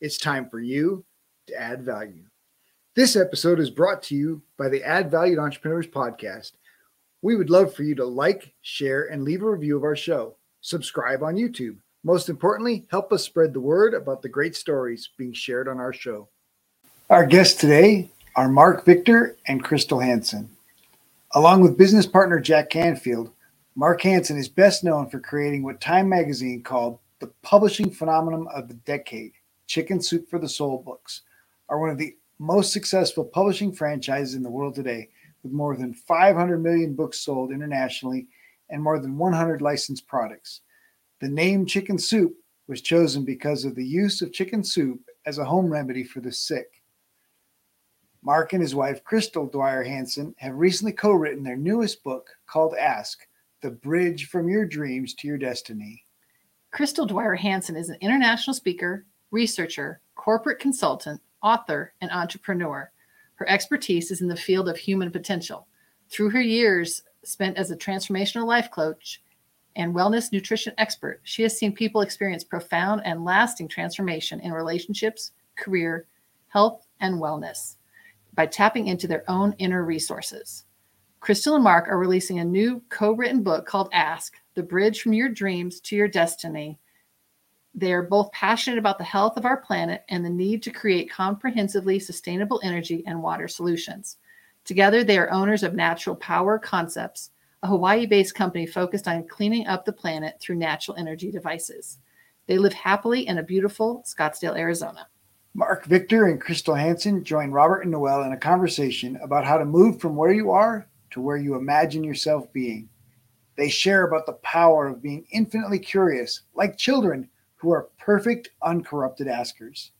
It's time for you to add value. This episode is brought to you by the Add Value to Entrepreneurs podcast. We would love for you to like, share, and leave a review of our show. Subscribe on YouTube. Most importantly, help us spread the word about the great stories being shared on our show. Our guests today are Mark Victor and Crystal Hansen. Along with business partner Jack Canfield, Mark Hansen is best known for creating what Time magazine called the publishing phenomenon of the decade. Chicken Soup for the Soul books are one of the most successful publishing franchises in the world today, with more than 500 million books sold internationally and more than 100 licensed products. The name Chicken Soup was chosen because of the use of chicken soup as a home remedy for the sick. Mark and his wife, Crystal Dwyer Hansen, have recently co-written their newest book called Ask, The Bridge from Your Dreams to Your Destiny. Crystal Dwyer Hansen is an international speaker, researcher, corporate consultant, author, and entrepreneur. Her expertise is in the field of human potential. Through her years spent as a transformational life coach and wellness nutrition expert, she has seen people experience profound and lasting transformation in relationships, career, health, and wellness by tapping into their own inner resources. Crystal and Mark are releasing a new co-written book called Ask, The Bridge from Your Dreams to Your Destiny. They are both passionate about the health of our planet and the need to create comprehensively sustainable energy and water solutions. Together, they are owners of Natural Power Concepts, a Hawaii-based company focused on cleaning up the planet through natural energy devices. They live happily in a beautiful Scottsdale, Arizona. Mark Victor and Crystal Hansen join Robert and Noel in a conversation about how to move from where you are to where you imagine yourself being. They share about the power of being infinitely curious, like children who are perfect, uncorrupted askers.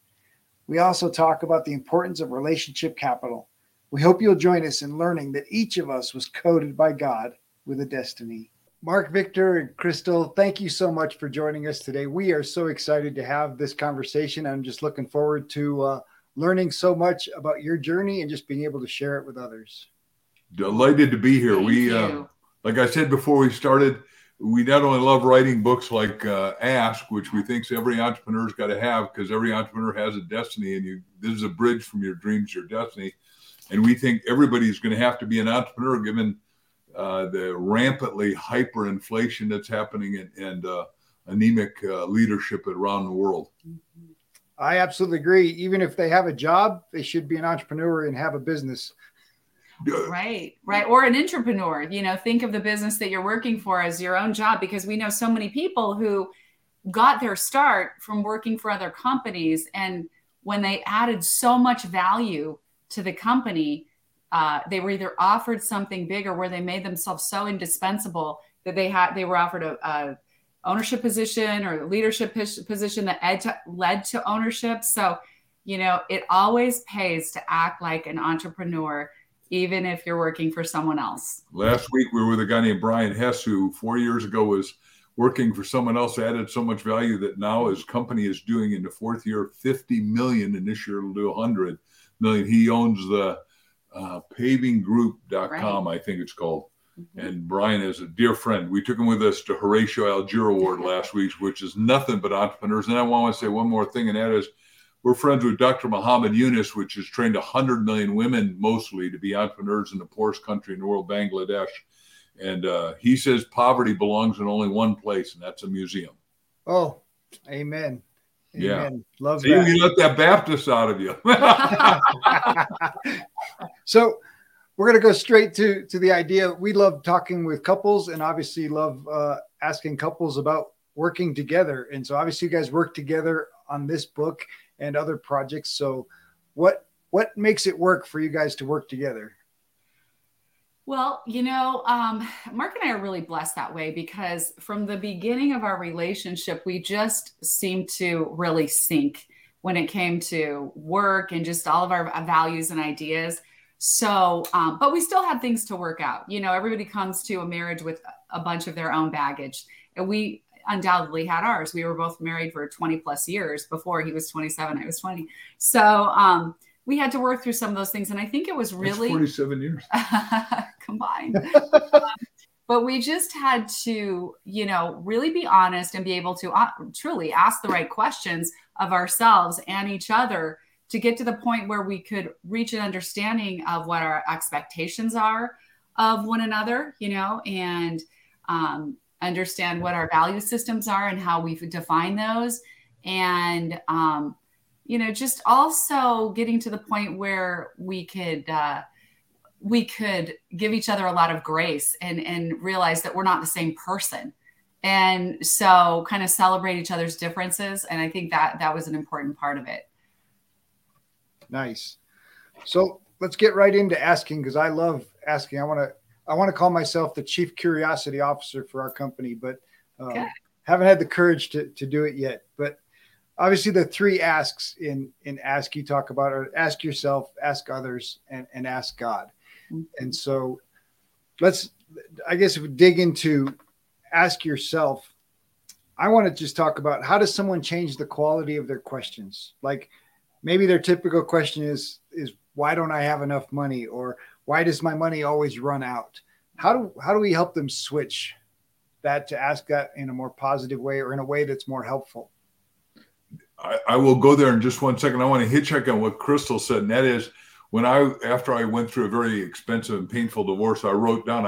We also talk about the importance of relationship capital. We hope you'll join us in learning that each of us was coded by God with a destiny. Mark Victor and Crystal, thank you so much for joining us today. We are so excited to have this conversation. I'm just looking forward to learning so much about your journey and just being able to share it with others. Delighted to be here. Thank you. Like I said before we started, we not only love writing books like Ask, which we think every entrepreneur's got to have, because every entrepreneur has a destiny, and this is a bridge from your dreams to your destiny. And we think everybody's going to have to be an entrepreneur given the rampantly hyperinflation that's happening and anemic leadership around the world. I absolutely agree. Even if they have a job, they should be an entrepreneur and have a business. Right. Or an intrapreneur, think of the business that you're working for as your own job, because we know so many people who got their start from working for other companies. And when they added so much value to the company, they were either offered something bigger where they made themselves so indispensable that they were offered a ownership position or a leadership position that led to ownership. So, it always pays to act like an entrepreneur, even if you're working for someone else. Last week, we were with a guy named Brian Hess, who 4 years ago was working for someone else, added so much value that now his company is doing in the fourth year, 50 million, and this year it'll do 100 million. He owns the pavinggroup.com, right? I think it's called. Mm-hmm. And Brian is a dear friend. We took him with us to Horatio Alger Award last week, which is nothing but entrepreneurs. And I want to say one more thing, and that is, we're friends with Dr. Muhammad Yunus, which has trained 100 million women mostly to be entrepreneurs in the poorest country in the world, Bangladesh. And he says poverty belongs in only one place, and that's a museum. Oh, amen. Yeah. Love that. You let that Baptist out of you. So we're going to go straight to the idea. We love talking with couples and obviously love asking couples about working together. And so obviously you guys work together on this book and other projects. So what makes it work for you guys to work together? Well, Mark and I are really blessed that way, because from the beginning of our relationship, we just seem to really sync. when it came to work and just all of our values and ideas. So, but we still had things to work out. You know, everybody comes to a marriage with a bunch of their own baggage, and we undoubtedly had ours. We were both married for 20 plus years before he was 27, I was 20. So, we had to work through some of those things. And I think it was really 27 years combined, but we just had to, you know, really be honest and be able to truly ask the right questions of ourselves and each other to get to the point where we could reach an understanding of what our expectations are of one another, you know, and understand what our value systems are and how we define those. And, you know, just also getting to the point where we could give each other a lot of grace and realize that we're not the same person. And so kind of celebrate each other's differences. And I think that that was an important part of it. Nice. So let's get right into asking, because I love asking. I want to call myself the chief curiosity officer for our company, but haven't had the courage to do it yet. But obviously the three asks in Ask you talk about are ask yourself, ask others, and ask God. And so let's, I guess, if we dig into ask yourself, I want to just talk about how does someone change the quality of their questions? Like, maybe their typical question is why don't I have enough money, or why does my money always run out? How do we help them switch that to ask that in a more positive way, or in a way that's more helpful? I will go there in just one second. I want to hitchhike on what Crystal said, and that is, after I went through a very expensive and painful divorce, I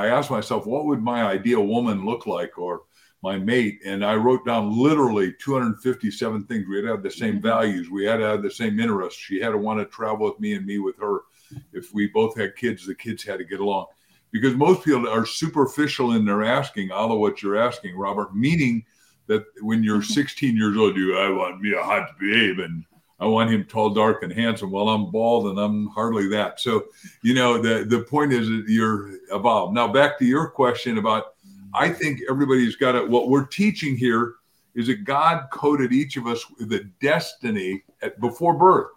asked myself, what would my ideal woman look like, or my mate? And I wrote down literally 257 things. We had to have the same values. We had to have the same interests. She had to want to travel with me and me with her. If we both had kids, the kids had to get along. Because most people are superficial in their asking, a la what you're asking, Robert, meaning that when you're 16 years old, I want me a hot babe, and I want him tall, dark, and handsome. Well, I'm bald, and I'm hardly that. So, you know, the point is that you're evolved. Now, back to your question about, I think everybody's got it. What we're teaching here is that God coded each of us with a destiny before birth.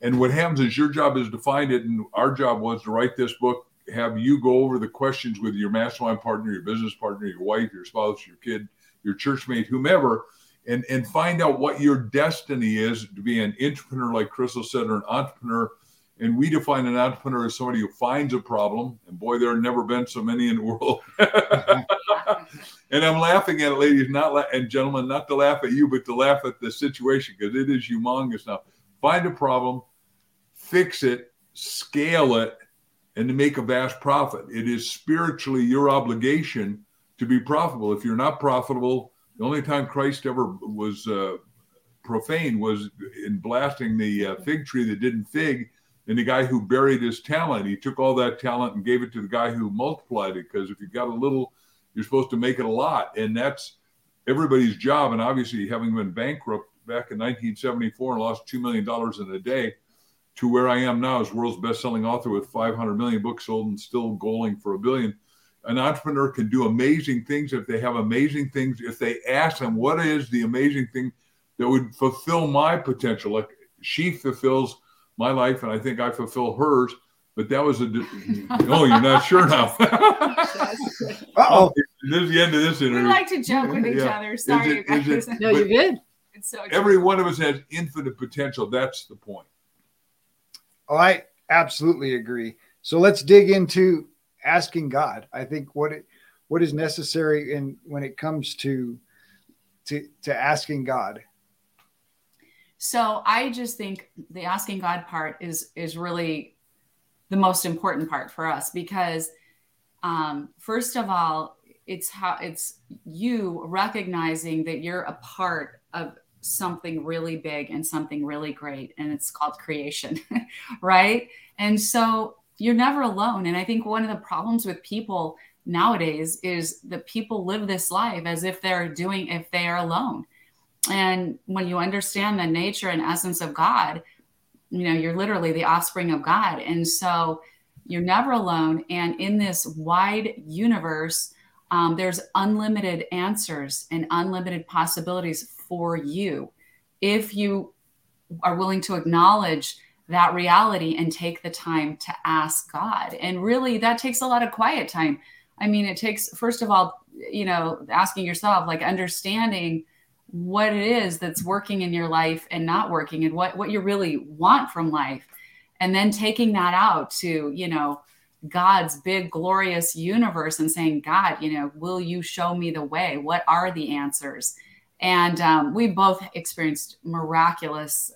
And what happens is your job is to find it. And our job was to write this book, have you go over the questions with your mastermind partner, your business partner, your wife, your spouse, your kid, your church mate, whomever, and find out what your destiny is to be an entrepreneur, like Crystal said, or an entrepreneur. And we define an entrepreneur as somebody who finds a problem. And boy, there have never been so many in the world. And I'm laughing at it, ladies, and gentlemen, not to laugh at you, but to laugh at the situation, because it is humongous now. Find a problem, fix it, scale it, and to make a vast profit. It is spiritually your obligation to be profitable. If you're not profitable, the only time Christ ever was profane was in blasting the fig tree that didn't fig. And the guy who buried his talent, he took all that talent and gave it to the guy who multiplied it. Because if you got a little, you're supposed to make it a lot. And that's everybody's job. And obviously, having been bankrupt back in 1974 and lost $2 million in a day, to where I am now as world's best-selling author with 500 million books sold and still going for $1 billion. An entrepreneur can do amazing things if they have amazing things. If they ask them, what is the amazing thing that would fulfill my potential? Like, she fulfills my life, and I think I fulfill hers, but that was no, you're not sure now. Uh-oh. This is the end of this interview. We like to joke with each other. Sorry, you guys. No, you're good. It's so exciting. Every one of us has infinite potential. That's the point. Oh, I absolutely agree. So let's dig into asking God. I think what is necessary when it comes to asking God. So I just think the asking God part is really the most important part for us, because first of all, it's you recognizing that you're a part of something really big and something really great. And it's called creation, right? And so you're never alone. And I think one of the problems with people nowadays is that people live this life as if they are alone. And when you understand the nature and essence of God, you know, you're literally the offspring of God. And so you're never alone. And in this wide universe, there's unlimited answers and unlimited possibilities for you if you are willing to acknowledge that reality and take the time to ask God. And really that takes a lot of quiet time. I mean, it takes, first of all, you know, asking yourself, like understanding what it is that's working in your life and not working and what you really want from life. And then taking that out to, you know, God's big, glorious universe and saying, God, you know, will you show me the way? What are the answers? And we both experienced miraculous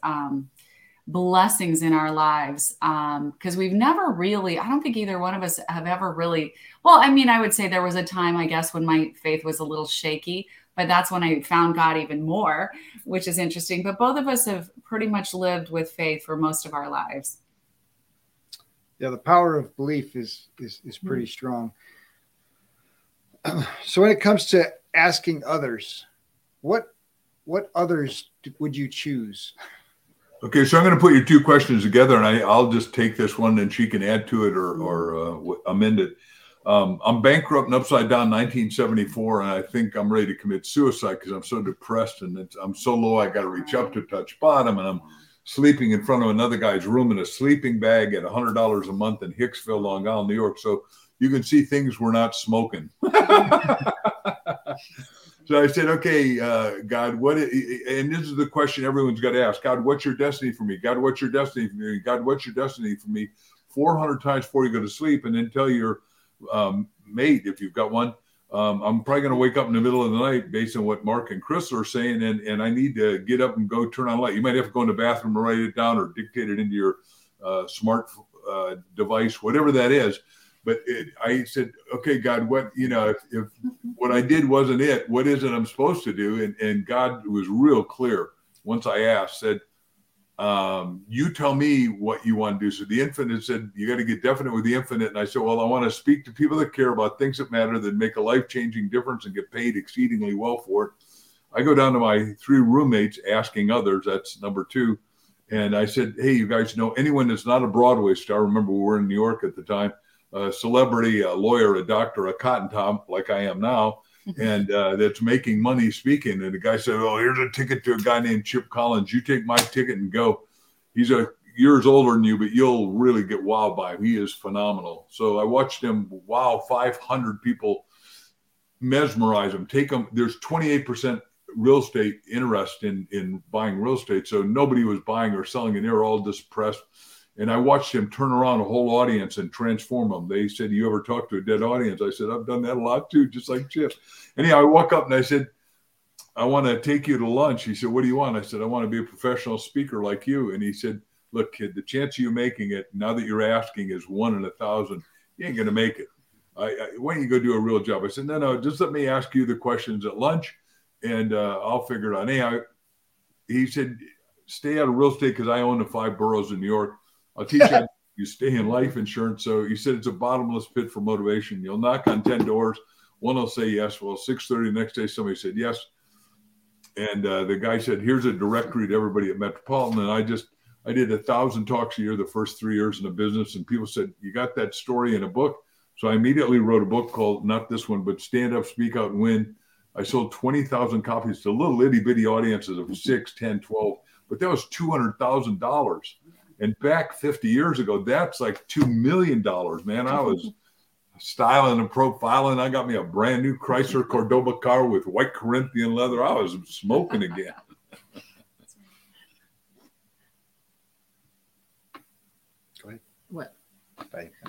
blessings in our lives because we've never really, I don't think either one of us have ever really, well, I mean, I would say there was a time, I guess, when my faith was a little shaky, but that's when I found God even more, which is interesting. But both of us have pretty much lived with faith for most of our lives. Yeah, the power of belief is pretty strong. So when it comes to asking others, what others would you choose? Okay, so I'm going to put your two questions together, and I'll just take this one, and she can add to it or amend it. I'm bankrupt and upside down 1974, and I think I'm ready to commit suicide because I'm so depressed and I'm so low I got to reach up to touch bottom, and I'm sleeping in front of another guy's room in a sleeping bag at $100 a month in Hicksville, Long Island, New York. So you can see things were not smoking. So I said, okay, God, and this is the question everyone's got to ask. God, what's your destiny for me? God, what's your destiny for me? God, what's your destiny for me? 400 times before you go to sleep, and then tell your mate, if you've got one, I'm probably going to wake up in the middle of the night based on what Mark and Chris are saying, and I need to get up and go turn on a light. You might have to go in the bathroom and write it down or dictate it into your smart device, whatever that is. But I said, okay, God, what, you know, if what I did wasn't it, what is it I'm supposed to do? And God was real clear once I asked, said, you tell me what you want to do. So the infinite said, you got to get definite with the infinite. And I said, well, I want to speak to people that care about things that matter, that make a life-changing difference and get paid exceedingly well for it. I go down to my three roommates asking others, that's number two. And I said, hey, you guys know anyone that's not a Broadway star? Remember, we were in New York at the time. A celebrity, a lawyer, a doctor, a cotton top like I am now, and that's making money speaking. And the guy said, oh, here's a ticket to a guy named Chip Collins. You take my ticket and go. He's a years older than you, but you'll really get wowed by him. He is phenomenal. So I watched him wow 500 people, mesmerize them, take them. There's 28% real estate interest in buying real estate. So nobody was buying or selling, and they were all depressed. And I watched him turn around a whole audience and transform them. They said, you ever talk to a dead audience? I said, I've done that a lot too, just like Chip. Anyhow, I walk up and I said, I want to take you to lunch. He said, what do you want? I said, I want to be a professional speaker like you. And he said, look, kid, the chance of you making it now that you're asking is 1 in 1,000. You ain't going to make it. Why don't you go do a real job? I said, no, just let me ask you the questions at lunch and I'll figure it out. Anyhow, he said, stay out of real estate because I own the 5 boroughs in New York. I'll teach you how you stay in life insurance. So you said it's a bottomless pit for motivation. You'll knock on 10 doors. One will say yes. Well, 6:30 the next day, somebody said yes. And the guy said, here's a directory to everybody at Metropolitan. And I did 1,000 talks a year the first 3 years in the business. And people said, you got that story in a book. So I immediately wrote a book called, not this one, but Stand Up, Speak Out, and Win. I sold 20,000 copies to little itty-bitty audiences of 6, 10, 12. But that was $200,000. And back 50 years ago, that's like $2 million, man. I was styling and profiling. I got me a brand new Chrysler Cordoba car with white Corinthian leather. I was smoking again. Go ahead. What?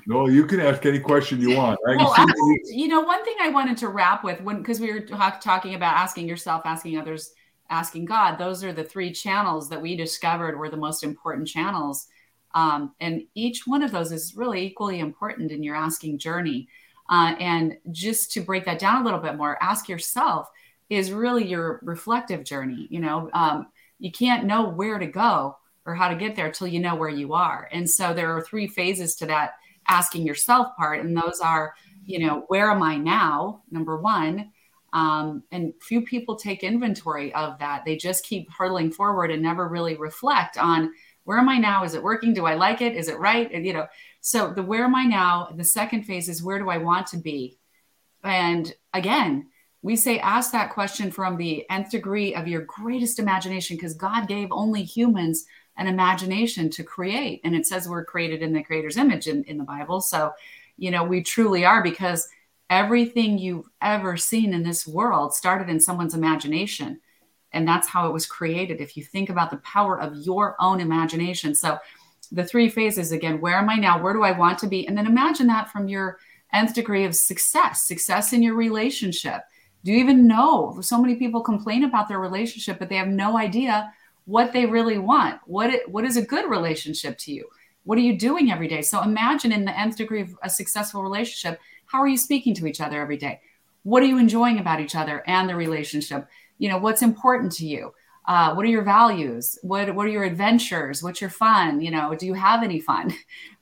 No, you can ask any question you want. One thing I wanted to wrap with, because we were talking about asking yourself, asking others, asking God, those are the 3 channels that we discovered were the most important channels. And each one of those is really equally important in your asking journey. And just to break that down a little bit more, ask yourself is really your reflective journey. You know, you can't know where to go or how to get there till you know where you are. And so there are 3 phases to that asking yourself part. And those are, you know, where am I now? Number 1. And few people take inventory of that. They just keep hurtling forward and never really reflect on where am I now? Is it working? Do I like it? Is it right? And, you know, so the where am I now? The second phase is where do I want to be? And again, We say ask that question from the nth degree of your greatest imagination, because God gave only humans an imagination to create. And it says we're created in the Creator's image in the Bible. So, you know, we truly are, because everything you've ever seen in this world started in someone's imagination. And that's how it was created, if you think about the power of your own imagination. So the three phases, again, where am I now? Where do I want to be? And then imagine that from your nth degree of success in your relationship. Do you even know? So many people complain about their relationship, but they have no idea what they really want. What is a good relationship to you? What are you doing every day? So imagine in the nth degree of a successful relationship, how are you speaking to each other every day? What are you enjoying about each other and the relationship? You know, what's important to you? What are your values? What are your adventures? What's your fun? You know, do you have any fun?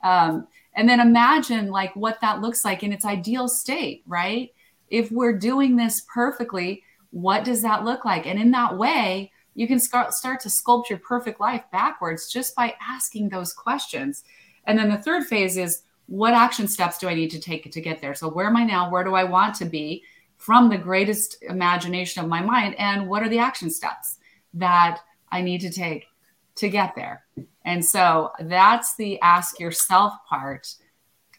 And then imagine like what that looks like in its ideal state, right? If we're doing this perfectly, what does that look like? And in that way, you can start to sculpt your perfect life backwards just by asking those questions. And then the third phase is, what action steps do I need to take to get there? So where am I now? Where do I want to be from the greatest imagination of my mind? And what are the action steps that I need to take to get there? And so that's the ask yourself part,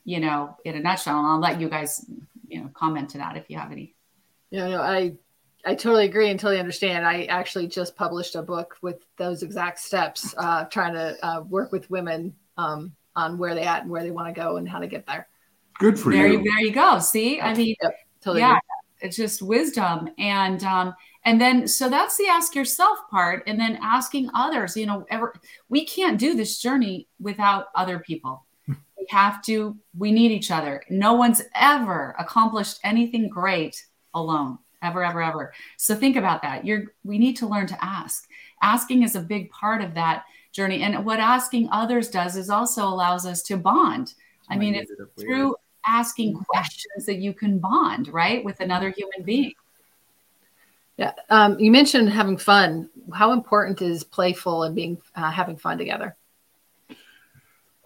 you know, in a nutshell. And I'll let you guys, you know, comment to that if you have any. No, I totally agree and totally understand. I actually just published a book with those exact steps, trying to work with women on where they're at and where they want to go and how to get there. Good for you. There you go. See, I mean, yep, totally, yeah, it's just wisdom. And then, so that's the ask yourself part, and then asking others, you know, we can't do this journey without other people. We need each other. No one's ever accomplished anything great alone. Ever. So think about that. We need to learn to ask. Asking is a big part of that journey. And what asking others does is also allows us to bond. I mean, it's through asking questions that you can bond, right, with another human being. Yeah. You mentioned having fun. How important is playful and being having fun together?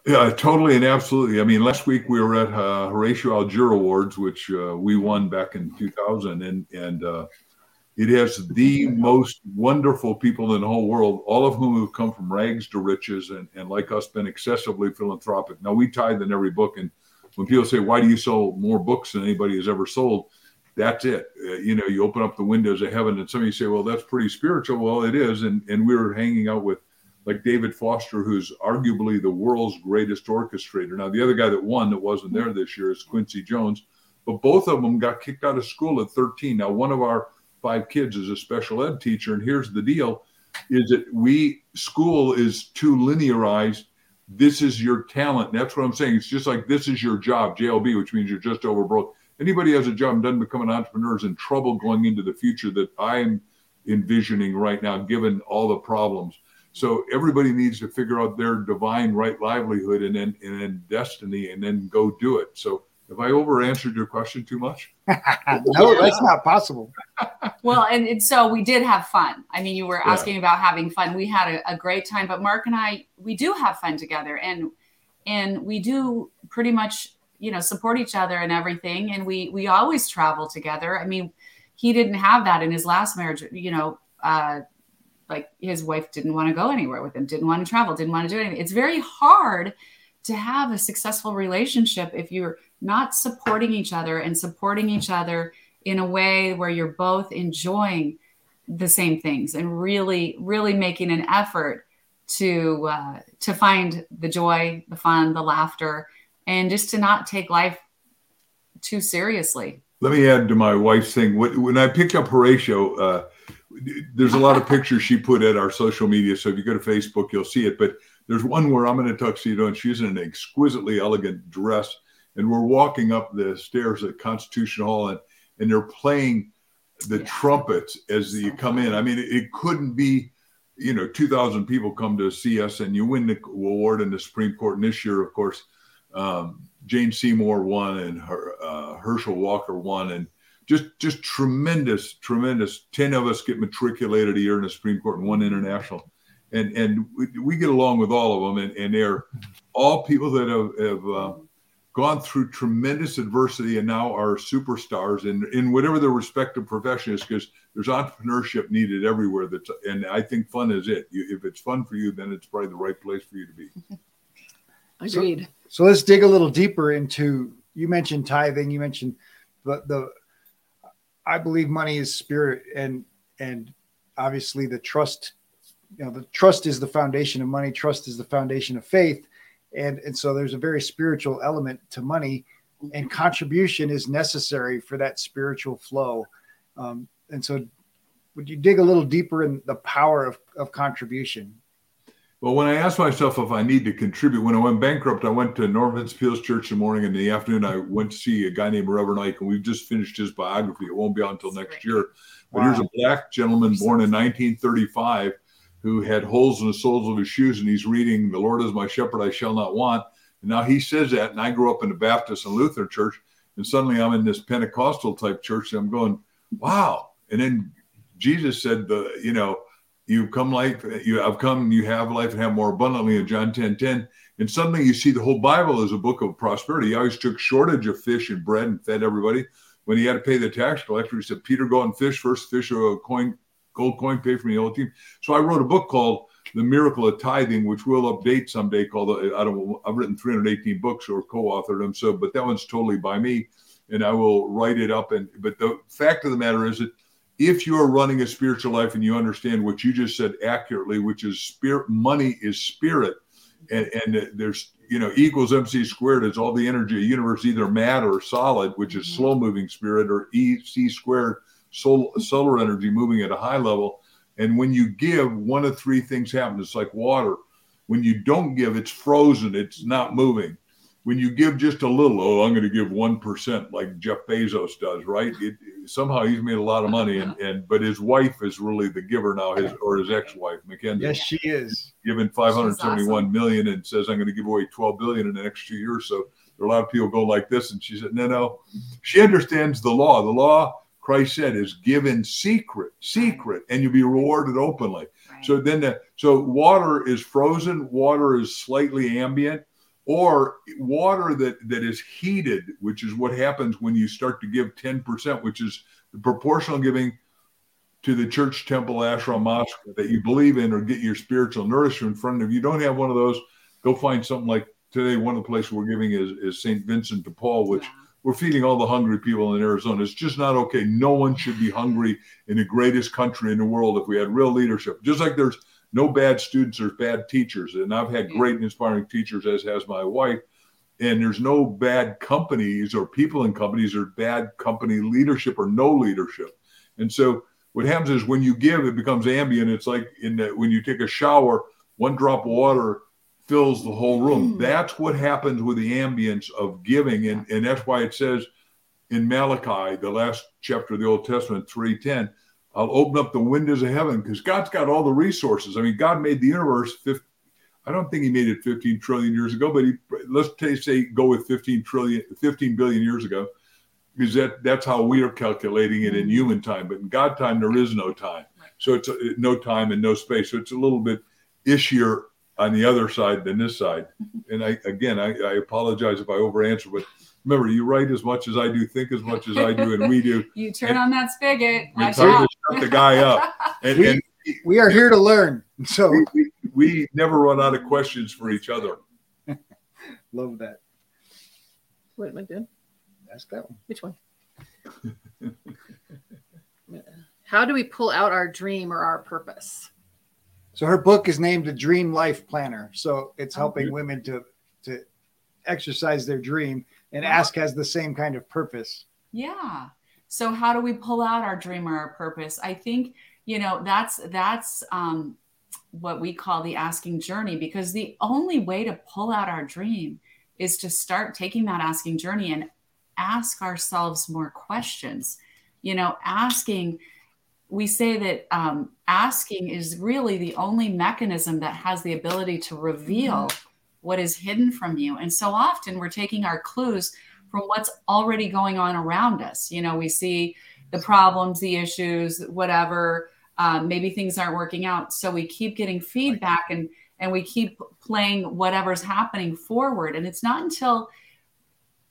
Yeah, totally and absolutely. I mean, last week we were at Horatio Alger Awards, which we won back in 2000. And it has the most wonderful people in the whole world, all of whom have come from rags to riches and like us, been excessively philanthropic. Now, we tithe in every book. And when people say, why do you sell more books than anybody has ever sold? That's it. You know, you open up the windows of heaven and somebody say, well, that's pretty spiritual. Well, it is. And we were hanging out with like David Foster, who's arguably the world's greatest orchestrator. Now, the other guy that won that wasn't there this year is Quincy Jones, but both of them got kicked out of school at 13. Now, one of our 5 kids is a special ed teacher, and here's the deal, is that school is too linearized. This is your talent, and that's what I'm saying. It's just like this is your job, JLB, which means you're just over broke. Anybody who has a job and doesn't become an entrepreneur is in trouble going into the future that I'm envisioning right now, given all the problems. So everybody needs to figure out their divine right livelihood and then destiny and then go do it. So have I over-answered your question too much? No, that's not possible. Well, and so we did have fun. I mean, you were asking about having fun. We had a great time, but Mark and I, we do have fun together and we do pretty much, you know, support each other and everything. And we always travel together. I mean, he didn't have that in his last marriage, you know, like his wife didn't want to go anywhere with him, didn't want to travel, didn't want to do anything. It's very hard to have a successful relationship if you're not supporting each other and supporting each other in a way where you're both enjoying the same things and really, really making an effort to find the joy, the fun, the laughter, and just to not take life too seriously. Let me add to my wife's thing. When I picked up Horatio, there's a lot of pictures she put at our social media. So if you go to Facebook, you'll see it. But there's one where I'm in a tuxedo and she's in an exquisitely elegant dress. And we're walking up the stairs at Constitution Hall and they're playing the trumpets as you come in. I mean, it couldn't be, you know, 2,000 people come to see us and you win the award in the Supreme Court. And this year, of course, Jane Seymour won and Herschel Walker won. And just tremendous. 10 of us get matriculated a year in the Supreme Court and one international. And we get along with all of them. And they're all people that have gone through tremendous adversity and now are superstars in whatever their respective profession is, because there's entrepreneurship needed everywhere. And I think fun is it. If it's fun for you, then it's probably the right place for you to be. Agreed. So let's dig a little deeper into, you mentioned tithing, you mentioned I believe money is spirit, and obviously the trust, you know, the trust is the foundation of money. Trust is the foundation of faith. And so there's a very spiritual element to money, and contribution is necessary for that spiritual flow. And so would you dig a little deeper in the power of contribution? Well, when I asked myself if I need to contribute, when I went bankrupt, I went to Norm Vince Peale's church in the morning, and in the afternoon, I went to see a guy named Reverend Ike, and we've just finished his biography. It won't be on until next year. But here's a black gentleman born in 1935 who had holes in the soles of his shoes, and he's reading, "The Lord is my shepherd, I shall not want." And now he says that, and I grew up in the Baptist and Lutheran church, and suddenly I'm in this Pentecostal type church, and I'm going, wow. And then Jesus said, you have life and have more abundantly in John 10:10. And suddenly you see the whole Bible is a book of prosperity. He always took shortage of fish and bread and fed everybody. When he had to pay the tax collector, he said, "Peter, go and fish first, fish a coin, gold coin, pay for me the whole team." So I wrote a book called The Miracle of Tithing, which we'll update someday. I've written 318 books or co-authored them. So, but that one's totally by me, and I will write it up. But the fact of the matter is that if you are running a spiritual life and you understand what you just said accurately, which is spirit, money is spirit, and there's equals MC squared is all the energy of the universe, either mad or solid, which is slow moving spirit, or EC squared. Solar energy moving at a high level. And when you give, one of three things happen. It's like water. When you don't give, it's frozen. It's not moving. When you give just a little, I'm going to give 1% like Jeff Bezos does, right? Somehow he's made a lot of money, but his wife is really the giver now, his ex-wife, Mackenzie. Yes, she is. Given $571 million and says, "I'm going to give away $12 billion in the next 2 years." So there are a lot of people go like this. And she said, no. She understands the law. The law, Christ said, is given secret, and you'll be rewarded openly. Right. So then, water is frozen, water is slightly ambient, or water that is heated, which is what happens when you start to give 10%, which is the proportional giving to the church, temple, ashram, mosque that you believe in or get your spiritual nourishment from. If you don't have one of those, go find something like today. One of the places we're giving is St. Vincent de Paul, which. Yeah. We're feeding all the hungry people in Arizona. It's just not okay. No one should be hungry in the greatest country in the world if we had real leadership. Just like there's no bad students, there's bad teachers. And I've had great and inspiring teachers, as has my wife. And there's no bad companies or people in companies or bad company leadership or no leadership. And so what happens is when you give, it becomes ambient. It's like when you take a shower, one drop of water fills the whole room. That's what happens with the ambience of giving. And that's why it says in Malachi, the last chapter of the Old Testament, 3:10, "I'll open up the windows of heaven," because God's got all the resources. I mean, God made the universe. I don't think he made it 15 trillion years ago, but go with 15 billion years ago, because that's how we are calculating it in human time. But in God time, there is no time. So it's no time and no space. So it's a little bit ishier on the other side than this side. And I apologize if I over-answer, but remember, you write as much as I do, think as much as I do, and we do. You turn on that spigot. Watch out. Shut the guy up. We are here to learn. So we never run out of questions for each other. Love that. What am I doing? Ask that one. Which one? How do we pull out our dream or our purpose? So her book is named The Dream Life Planner. So it's helping women to exercise their dream, and Ask has the same kind of purpose. Yeah. So how do we pull out our dream or our purpose? I think, that's what we call the asking journey, because the only way to pull out our dream is to start taking that asking journey and ask ourselves more questions, we say that asking is really the only mechanism that has the ability to reveal what is hidden from you. And so often we're taking our clues from what's already going on around us. We see the problems, the issues, whatever, maybe things aren't working out. So we keep getting feedback and we keep playing whatever's happening forward. And it's not until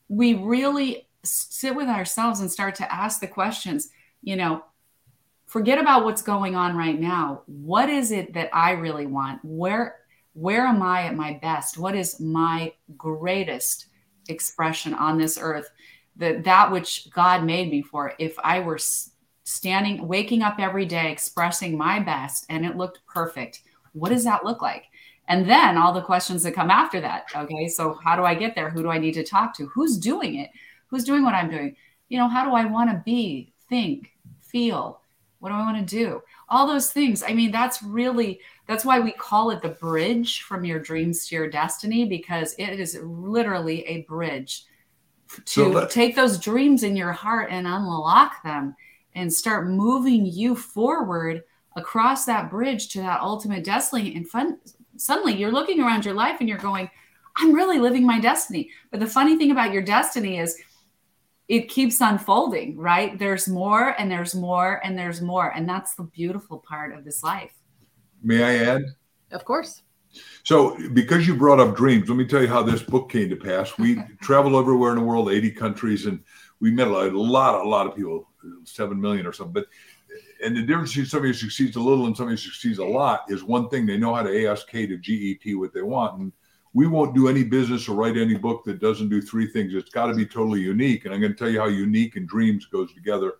we really sit with ourselves and start to ask the questions, you know, forget about what's going on right now. What is it that I really want? Where am I at my best? What is my greatest expression on this earth? That which God made me for. If I were standing, waking up every day, expressing my best, and it looked perfect, what does that look like? And then all the questions that come after that. Okay, so how do I get there? Who do I need to talk to? Who's doing it? Who's doing what I'm doing? You know, how do I want to be, think, feel? What do I want to do? All those things. I mean, that's why we call it the bridge from your dreams to your destiny, because it is literally a bridge to take those dreams in your heart and unlock them and start moving you forward across that bridge to that ultimate destiny. And suddenly you're looking around your life and you're going, I'm really living my destiny. But the funny thing about your destiny is it keeps unfolding, right? There's more and there's more and there's more. And that's the beautiful part of this life. May I add? Of course. So because you brought up dreams, let me tell you how this book came to pass. We traveled everywhere in the world, 80 countries, and we met a lot of people, 7 million or something. And the difference between somebody who succeeds a little and somebody who succeeds a lot is one thing. They know how to ask to GET what they want. And we won't do any business or write any book that doesn't do three things. It's got to be totally unique. And I'm going to tell you how unique and dreams goes together.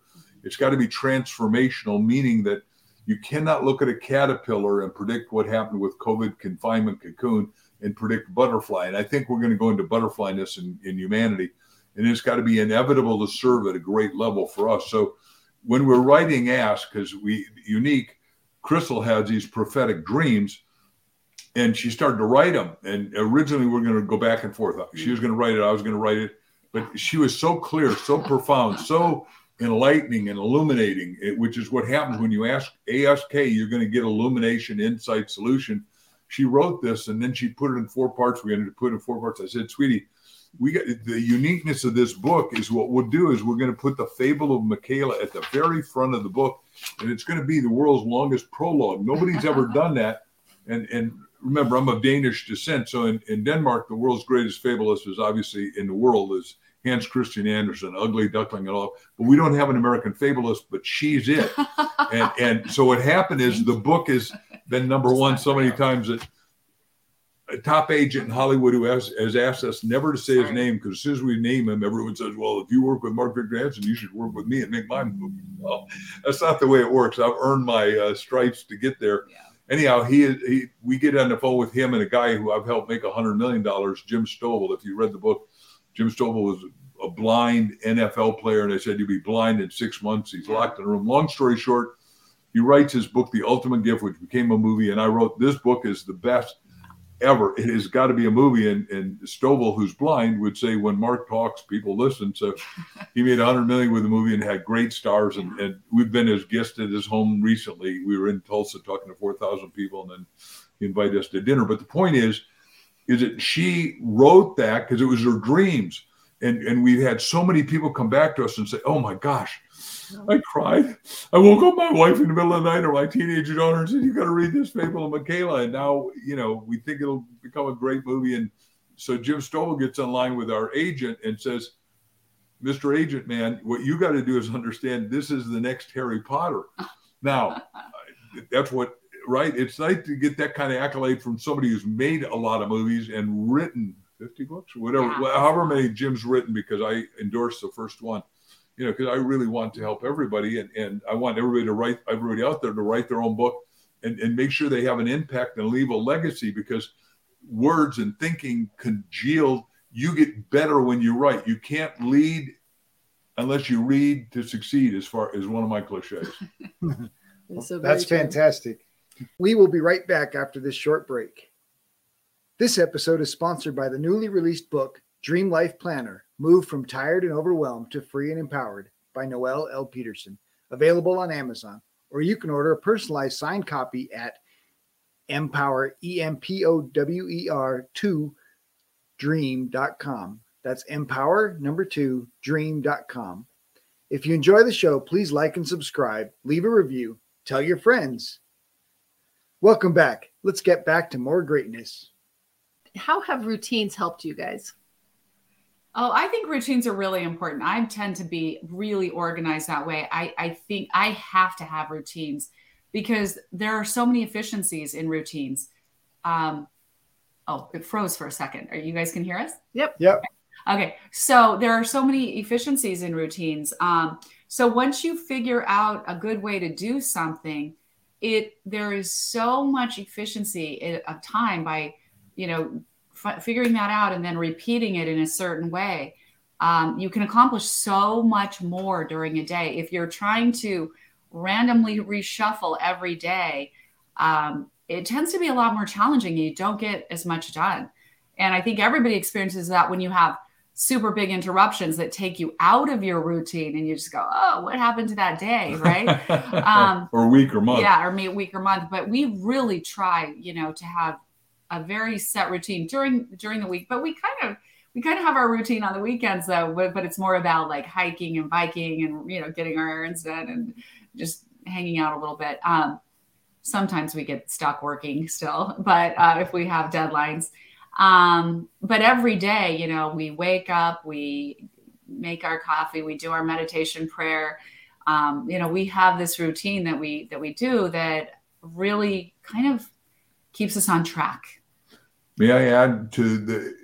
It's got to be transformational, meaning that you cannot look at a caterpillar and predict what happened with COVID confinement cocoon and predict butterfly. And I think we're going to go into butterflyness in humanity. And it's got to be inevitable to serve at a great level for us. So when we're writing Ask, because we unique, Crystal has these prophetic dreams. And she started to write them. And originally, we're going to go back and forth. She was going to write it. I was going to write it. But she was so clear, so profound, so enlightening and illuminating, which is what happens when you ask ASK, you're going to get illumination, insight, solution. She wrote this, and then she put it in 4 parts. We ended up putting it in 4 parts. I said, sweetie, we got the uniqueness of this book is what we'll do is we're going to put the fable of Michaela at the very front of the book, and it's going to be the world's longest prologue. Nobody's ever done that. And remember, I'm of Danish descent. So in Denmark, the world's greatest fabulist is obviously in the world is Hans Christian Andersen, Ugly Duckling and all. But we don't have an American fabulist, but she's it. And so what happened is the book has been number one so many times that a top agent in Hollywood who has asked us never to say his name, because as soon as we name him, everyone says, well, if you work with Mark Victor Hansen, you should work with me and make my movie. Well, that's not the way it works. I've earned my stripes to get there. Yeah. Anyhow, we get on the phone with him and a guy who I've helped make $100 million, Jim Stovall. If you read the book, Jim Stovall was a blind NFL player, and I said, you'll be blind in 6 months. He's locked in a room. Long story short, he writes his book, The Ultimate Gift, which became a movie, and I wrote, this book is the best ever. It has got to be a movie, and Stovall, who's blind, would say, when Mark talks, people listen. So he made $100 million with the movie and had great stars, and we've been his guest at his home recently. We were in Tulsa talking to 4,000 people, and then he invited us to dinner. But the point is that she wrote that because it was her dreams. And we've had so many people come back to us and say, oh, my gosh, I cried. I woke up my wife in the middle of the night or my teenage daughter and said, you got to read this fable of Michaela. And now, you know, we think it'll become a great movie. And so Jim Stovall gets in line with our agent and says, Mr. Agent, man, what you got to do is understand this is the next Harry Potter. Now, that's what, right? It's nice to get that kind of accolade from somebody who's made a lot of movies and written 50 books or whatever, however many Jim's written, because I endorsed the first one. You know, because I really want to help everybody, and I want everybody to write, everybody out there to write their own book and make sure they have an impact and leave a legacy, because words and thinking congealed, you get better when you write. You can't lead unless you read to succeed, as far as one of my cliches. That's fantastic. We will be right back after this short break. This episode is sponsored by the newly released book, Dream Life Planner, Move from Tired and Overwhelmed to Free and Empowered by Noelle L. Peterson, available on Amazon, or you can order a personalized signed copy at Empower2Dream.com. That's Empower2Dream.com. If you enjoy the show, please like and subscribe, leave a review, tell your friends. Welcome back. Let's get back to more greatness. How have routines helped you guys? Oh, I think routines are really important. I tend to be really organized that way. I think I have to have routines because there are so many efficiencies in routines. Oh, it froze for a second. Are you guys can hear us? Yep. Okay. So there are so many efficiencies in routines. So once you figure out a good way to do something, there is so much efficiency of time by, figuring that out and then repeating it in a certain way. You can accomplish so much more during a day. If you're trying to randomly reshuffle every day, it tends to be a lot more challenging. You don't get as much done. And I think everybody experiences that when you have super big interruptions that take you out of your routine and you just go, oh, what happened to that day, right? Or week or month. Yeah, or week or month. But we really try, to have a very set routine during the week, but we kind of have our routine on the weekends though, but it's more about like hiking and biking and, getting our errands done and just hanging out a little bit. Sometimes we get stuck working still, but if we have deadlines, but every day, we wake up, we make our coffee, we do our meditation prayer. We have this routine that we do that really kind of keeps us on track. May I add to the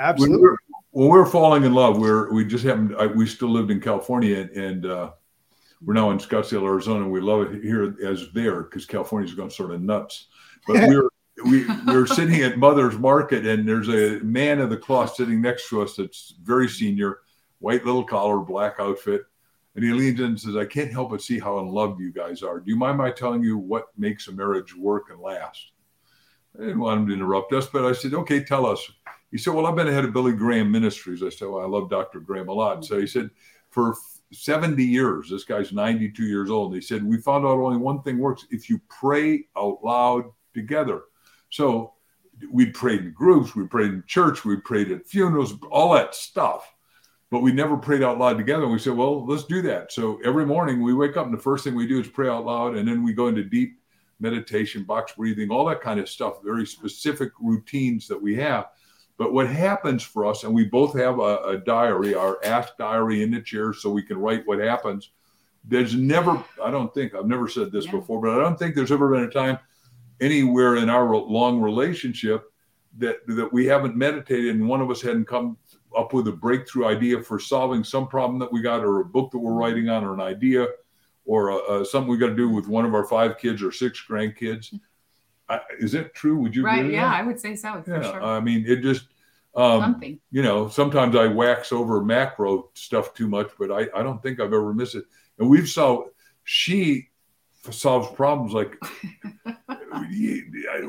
absolutely when we were falling in love, we still lived in California and we're now in Scottsdale, Arizona. We love it here as there because California's gone sort of nuts. But we were sitting at Mother's Market and there's a man of the cloth sitting next to us that's very senior, white little collar, black outfit. And he leans in and says, I can't help but see how in love you guys are. Do you mind my telling you what makes a marriage work and last? I didn't want him to interrupt us, but I said, okay, tell us. He said, well, I've been ahead of Billy Graham Ministries. I said, well, I love Dr. Graham a lot. So he said, for 70 years, this guy's 92 years old. He said, we found out only one thing works, if you pray out loud together. So we prayed in groups, we prayed in church, we prayed at funerals, all that stuff. But we never prayed out loud together. And we said, well, let's do that. So every morning we wake up and the first thing we do is pray out loud. And then we go into deep meditation, box breathing, all that kind of stuff, very specific routines that we have. But what happens for us, and we both have a diary, our Ask diary in the chair so we can write what happens. There's never, I've never said this before, but I don't think there's ever been a time anywhere in our long relationship that we haven't meditated and one of us hadn't come up with a breakthrough idea for solving some problem that we got or a book that we're writing on or an idea or something we got to do with one of our 5 kids or 6 grandkids. Is that true? Would you agree? Right, yeah, I would say so, for sure. I mean, it just, something. Sometimes I wax over macro stuff too much, but I don't think I've ever missed it. And she solves problems like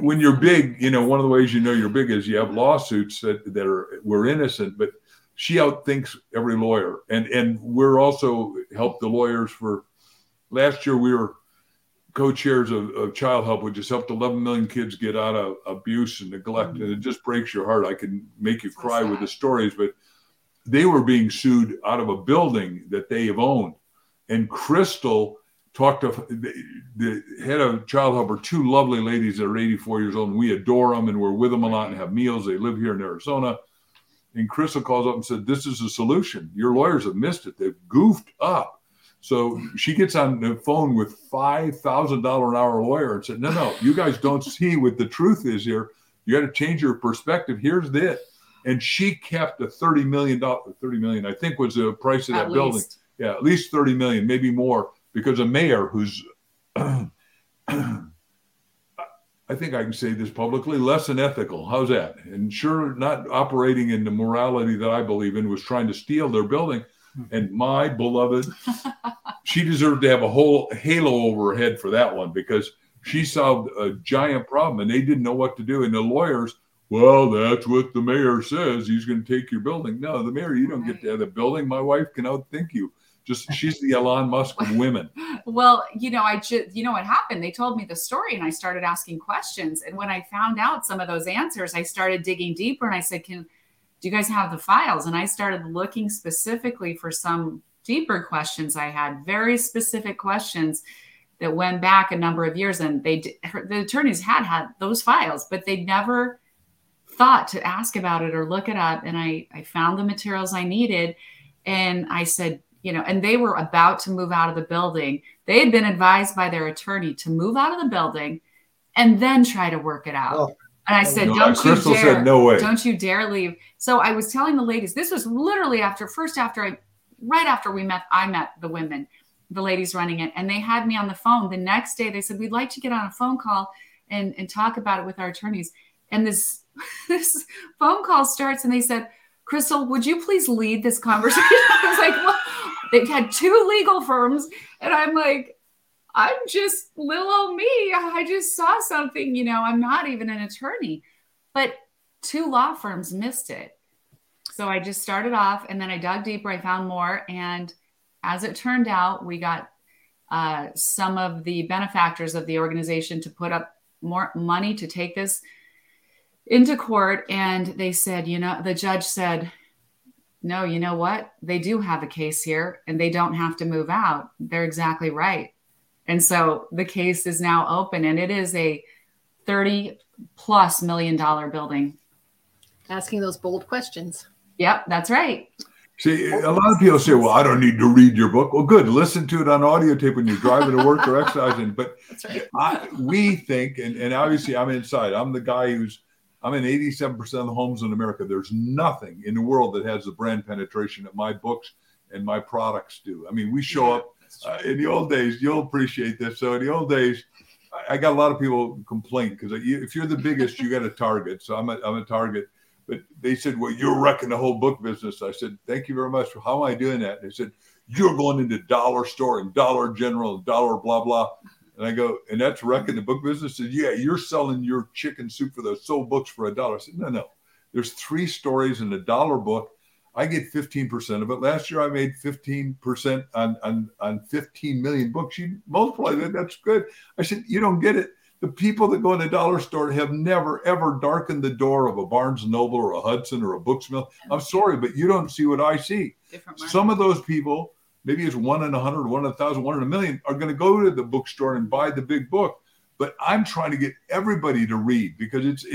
when you're big, one of the ways you're big is you have lawsuits that were innocent, but she outthinks every lawyer. And we're also helped the lawyers for, last year we were co-chairs of Child Help, which has helped 11 million kids get out of abuse and neglect. Mm-hmm. And it just breaks your heart. I can make you cry with the stories, but they were being sued out of a building that they have owned. And Crystal talked to the head of Child Help, are 2 lovely ladies that are 84 years old, and we adore them, and we're with them a lot and have meals. They live here in Arizona. And Crystal calls up and said, this is a solution. Your lawyers have missed it. They've goofed up. So she gets on the phone with $5,000 an hour lawyer and said, no, you guys don't see what the truth is here. You got to change your perspective. Here's this. And she kept a $30 million, I think was the price of that building. Yeah, at least 30 million, maybe more, because a mayor who's, I think I can say this publicly, less than ethical. How's that? And sure, not operating in the morality that I believe in, was trying to steal their building. And my beloved, she deserved to have a whole halo over her head for that one, because she solved a giant problem and they didn't know what to do. And the lawyers, well, that's what the mayor says. He's going to take your building. No, the mayor, you don't get to have the building. My wife can outthink you. She's the Elon Musk of women. Well, you know what happened? They told me the story and I started asking questions. And when I found out some of those answers, I started digging deeper and I said, do you guys have the files? And I started looking specifically for some deeper questions. I had very specific questions that went back a number of years, and the attorneys had those files, but they never thought to ask about it or look it up. And I found the materials I needed. And I said, and they were about to move out of the building. They had been advised by their attorney to move out of the building and then try to work it out. Oh. And I said, don't you dare leave. So I was telling the ladies, this was literally right after I met the women, the ladies running it. And they had me on the phone the next day. They said, we'd like to get on a phone call and talk about it with our attorneys. And this phone call starts. And they said, Crystal, would you please lead this conversation? I was like, well, they've had two legal firms. And I'm like, I'm just little old me. I just saw something, I'm not even an attorney, but two law firms missed it. So I just started off and then I dug deeper. I found more. And as it turned out, we got some of the benefactors of the organization to put up more money to take this into court. And they said, the judge said, no, you know what? They do have a case here and they don't have to move out. They're exactly right. And so the case is now open and it is a $30+ million building. Asking those bold questions. Yep, that's right. See, a lot of people say, well, I don't need to read your book. Well, good. Listen to it on audio tape when you're driving to work or exercising. But that's right. We think, and obviously I'm inside. I'm the guy I'm in 87% of the homes in America. There's nothing in the world that has the brand penetration that my books and my products do. I mean, we show up. In the old days, you'll appreciate this. So in the old days, I got a lot of people complain because if you're the biggest, you got a target. So I'm a target. But they said, well, you're wrecking the whole book business. I said, thank you very much. How am I doing that? They said, you're going into Dollar Store and Dollar General and Dollar blah, blah. And I go, and that's wrecking the book business? I said, yeah, you're selling your Chicken Soup for the Soul books for $1. I said, no. There's three stories in a dollar book. I get 15% of it. Last year, I made 15% on 15 million books. You multiply that. That's good. I said, you don't get it. The people that go in a dollar store have never, ever darkened the door of a Barnes & Noble or a Hudson or a Booksmith. I'm sorry, but you don't see what I see. Some of those people, maybe it's 1 in 100, 1 in 1,000, 1 in 1,000,000, are going to go to the bookstore and buy the big book. But I'm trying to get everybody to read because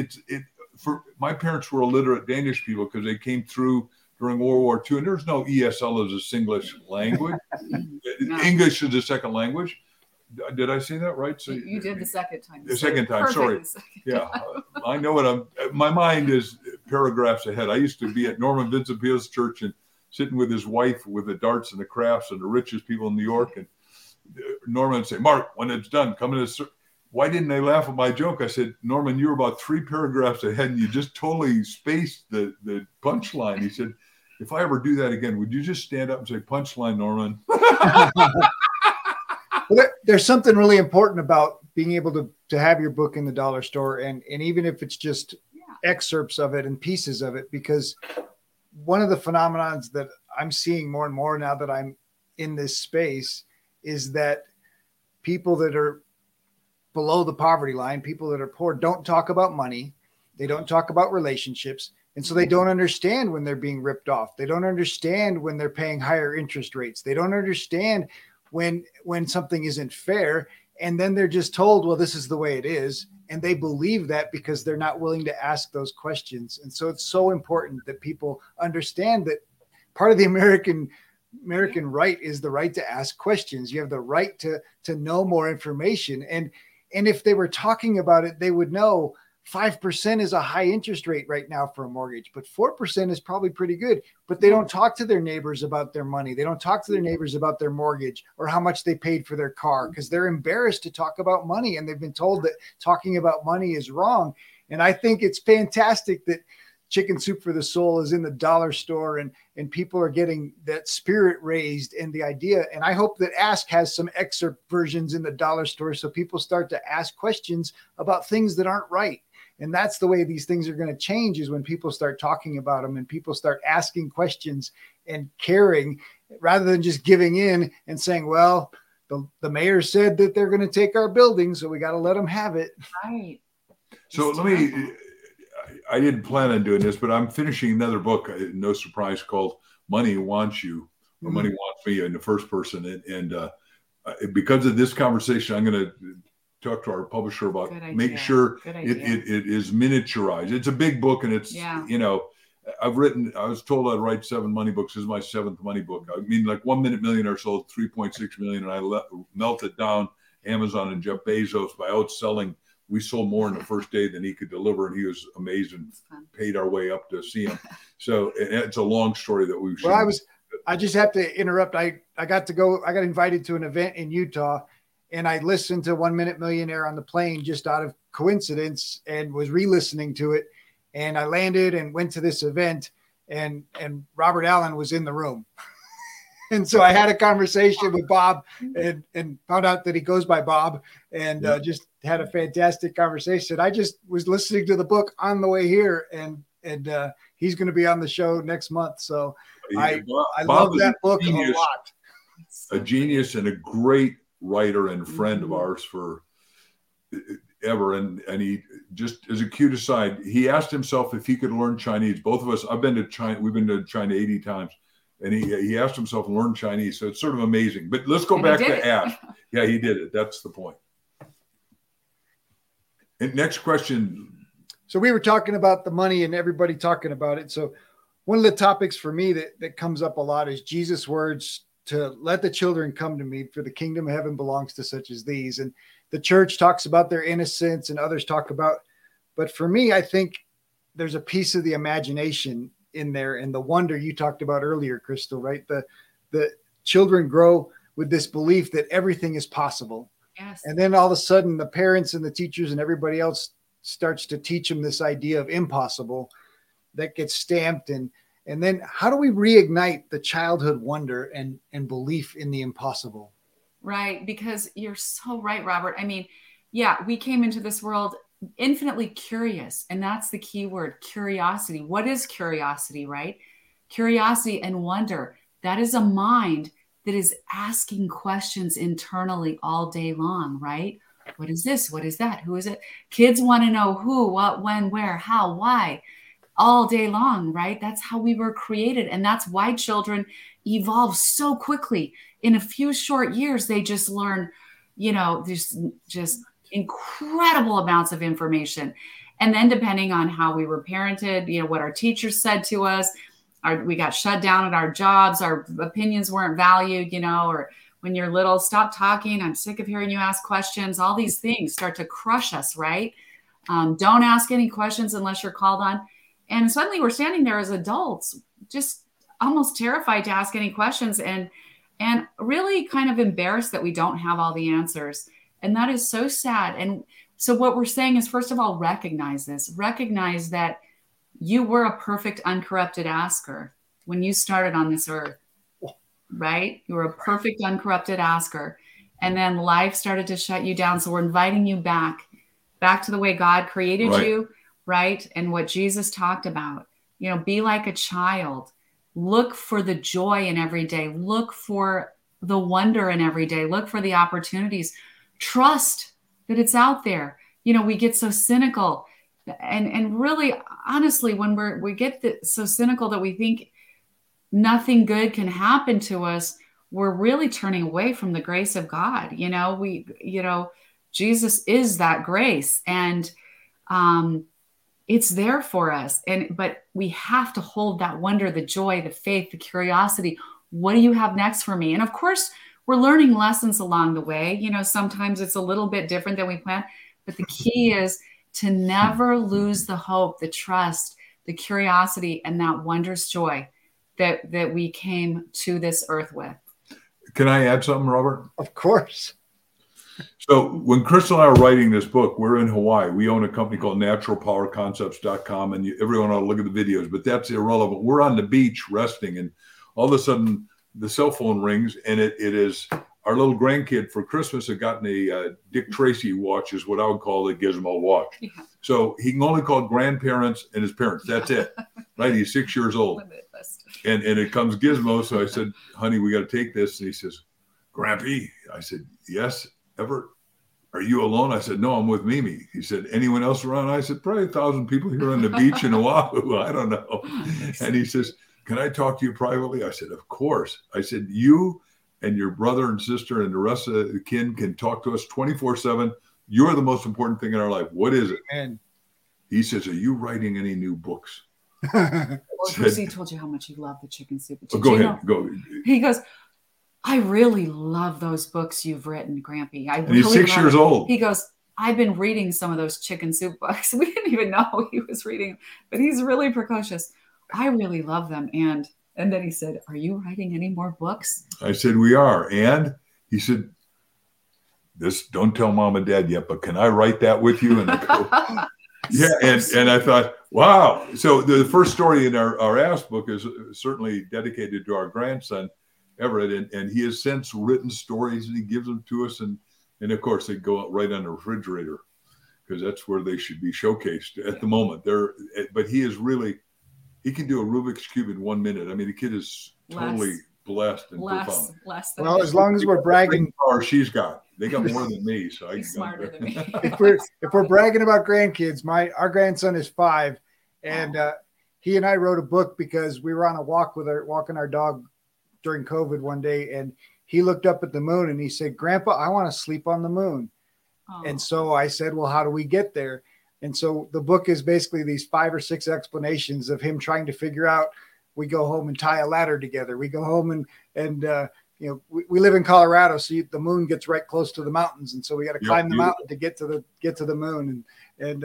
for my parents were illiterate Danish people because they came through during World War II, and there's no ESL as a Singlish language. No. English is a second language. Did I say that right? So you did the second time. The second time, sorry. Yeah, I know what my mind is paragraphs ahead. I used to be at Norman Vincent Peale's church and sitting with his wife with the darts and the crafts and the richest people in New York. And Norman would say, Mark, when it's done, come in. Why didn't they laugh at my joke? I said, Norman, you were about 3 paragraphs ahead and you just totally spaced the punchline. He said, if I ever do that again, would you just stand up and say punchline, Norman? There's something really important about being able to have your book in the dollar store. And even if it's just excerpts of it and pieces of it, because one of the phenomenons that I'm seeing more and more now that I'm in this space is that people that are below the poverty line, people that are poor don't talk about money. They don't talk about relationships. And so they don't understand when they're being ripped off. They don't understand when they're paying higher interest rates. They don't understand when something isn't fair. And then they're just told, well, this is the way it is. And they believe that because they're not willing to ask those questions. And so it's so important that people understand that part of the American right is the right to ask questions. You have the right to know more information. And if they were talking about it, they would know 5% is a high interest rate right now for a mortgage, but 4% is probably pretty good. But they don't talk to their neighbors about their money. They don't talk to their neighbors about their mortgage or how much they paid for their car because they're embarrassed to talk about money. And they've been told that talking about money is wrong. And I think it's fantastic that Chicken Soup for the Soul is in the dollar store and people are getting that spirit raised and the idea. And I hope that Ask has some excerpt versions in the dollar store so people start to ask questions about things that aren't right. And that's the way these things are going to change is when people start talking about them and people start asking questions and caring rather than just giving in and saying, well, the mayor said that they're going to take our building, so we got to let them have it. Right. So I didn't plan on doing this, but I'm finishing another book, no surprise, called Money Wants You, or Money Wants Me in the first person. And because of this conversation, I'm going to talk to our publisher about, make sure it is miniaturized. It's a big book, and it's, you know, I was told I'd write 7 money books. This is my 7th money book. I mean, like One Minute Millionaire sold 3.6 million, and I melted down Amazon and Jeff Bezos by outselling. We sold more in the first day than he could deliver, and he was amazed and paid our way up to see him. So it's a long story that we should. Well, I just have to interrupt. I got invited to an event in Utah, and I listened to 1 Minute Millionaire on the plane just out of coincidence, and was re-listening to it. And I landed and went to this event, and Robert Allen was in the room. And so I had a conversation with Bob, and found out that he goes by Bob, and just had a fantastic conversation. I just was listening to the book on the way here, and he's going to be on the show next month. So I love that book a lot. A genius and a great writer and friend of ours for ever. And he, just as a cute aside, he asked himself if he could learn Chinese. Both of us, I've been to China. We've been to China 80 times. And he asked himself to learn Chinese. So it's sort of amazing. But let's go back to Ask. Yeah, he did it. That's the point. And next question. So we were talking about the money and everybody talking about it. So one of the topics for me that comes up a lot is Jesus' words to let the children come to me, for the kingdom of heaven belongs to such as these. And the church talks about their innocence, and others talk about. But for me, I think there's a piece of the imagination in there, and the wonder you talked about earlier, Crystal, right? The children grow with this belief that everything is possible. Yes. And then all of a sudden the parents and the teachers and everybody else starts to teach them this idea of impossible that gets stamped. And then how do we reignite the childhood wonder and belief in the impossible? Right. Because you're so right, Robert. I mean, we came into this world infinitely curious, and that's the key word, curiosity. What is curiosity, right? Curiosity and wonder. That is a mind that is asking questions internally all day long, right? What is this? What is that? Who is it? Kids want to know who, what, when, where, how, why, all day long, right? That's how we were created. And that's why children evolve so quickly. In a few short years, they just learn, you know, there's just incredible amounts of information. And then depending on how we were parented, you know, what our teachers said to us, we got shut down at our jobs, our opinions weren't valued, you know, or when you're little, stop talking, I'm sick of hearing you ask questions. All these things start to crush us, right? Don't ask any questions unless you're called on. And suddenly we're standing there as adults, just almost terrified to ask any questions, and really kind of embarrassed that we don't have all the answers. And that is so sad. And so what we're saying is, first of all, recognize this. Recognize that you were a perfect, uncorrupted asker when you started on this earth, right? You were a perfect, uncorrupted asker. And then life started to shut you down. So we're inviting you back to the way God created you, right? And what Jesus talked about, you know, be like a child. Look for the joy in every day. Look for the wonder in every day. Look for the opportunities. Trust that it's out there. You know, we get so cynical, and really, honestly, when we get so cynical that we think nothing good can happen to us, we're really turning away from the grace of God. You know, Jesus is that grace, and it's there for us. But we have to hold that wonder, the joy, the faith, the curiosity. What do you have next for me? And of course, we're learning lessons along the way. You know, sometimes it's a little bit different than we planned, but the key is to never lose the hope, the trust, the curiosity, and that wondrous joy that we came to this earth with. Can I add something, Robert? Of course. So when Crystal and I are writing this book, we're in Hawaii. We own a company called Natural Power Concepts.com, and everyone ought to look at the videos, but that's irrelevant. We're on the beach resting, and all of a sudden, the cell phone rings, and it is our little grandkid for Christmas had gotten a Dick Tracy watch, is what I would call a gizmo watch. Yeah. So he can only call grandparents and his parents. That's it, right? He's 6 years old, and it comes gizmo. So I said, honey, we got to take this. And he says, Grampy. I said, yes, Everett, are you alone? I said, no, I'm with Mimi. He said, anyone else around? I said, probably 1,000 people here on the beach in Oahu. I don't know. And he says, can I talk to you privately? I said, of course. I said, you and your brother and sister and the rest of the kin can talk to us 24/7, You're the most important thing in our life. What is it? Amen. He says, are you writing any new books? Well, because he told you how much he loved the chicken soup. Oh, go ahead. Go. He goes, I really love those books you've written, Grampy. I really he's six years it. Old. He goes, I've been reading some of those chicken soup books. We didn't even know he was reading, but he's really precocious. I really love them. And then he said, are you writing any more books? I said, we are. And he said, this, don't tell mom and dad yet, but can I write that with you? And I go, yeah. And I thought, wow. So the first story in our Ask book is certainly dedicated to our grandson, Everett. And he has since written stories and he gives them to us. And of course, they go out right on the refrigerator because that's where they should be showcased at the moment. But he is really, he can do a Rubik's Cube in 1 minute. I mean, the kid is totally blessed and profound. Well, as long as we're bragging. Or she's got. They got more than me, so he's smarter than me. If we're bragging about grandkids, our grandson is 5, and he and I wrote a book because we were on a walk walking our dog during COVID one day, and he looked up at the moon and he said, "Grandpa, I want to sleep on the moon." Oh. And so I said, "Well, how do we get there?" And so the book is basically these 5 or 6 explanations of him trying to figure out. We go home and tie a ladder together. We go home and you know, we live in Colorado, so the moon gets right close to the mountains, and so we got to climb the mountain to get to the moon, and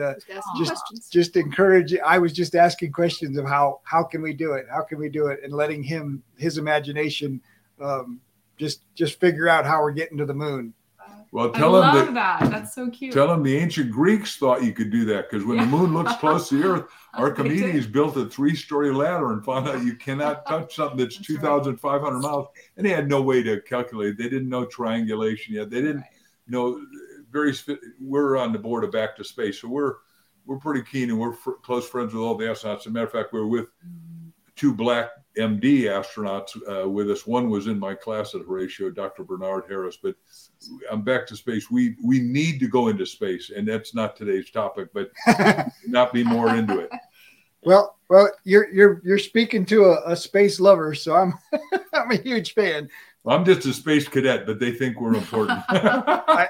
just encourage. I was just asking questions of how can we do it? How can we do it? And letting his imagination, just figure out how we're getting to the moon. Well, I love that. That's so cute. Tell him the ancient Greeks thought you could do that because when the moon looks close to the Earth, Archimedes built a 3-story ladder and found out you cannot touch something that's 2,500 miles. And they had no way to calculate. They didn't know triangulation yet. They didn't know we're on the board of Back to Space, so we're pretty keen and we're close friends with all the astronauts. As a matter of fact, we were with 2 black MD astronauts with us. One was in my class at Horatio, Dr. Bernard Harris, but I'm Back to Space. We need to go into space, and that's not today's topic, but not be more into it. Well, you're speaking to a space lover, so I'm I'm a huge fan. Well, I'm just a space cadet, but they think we're important. I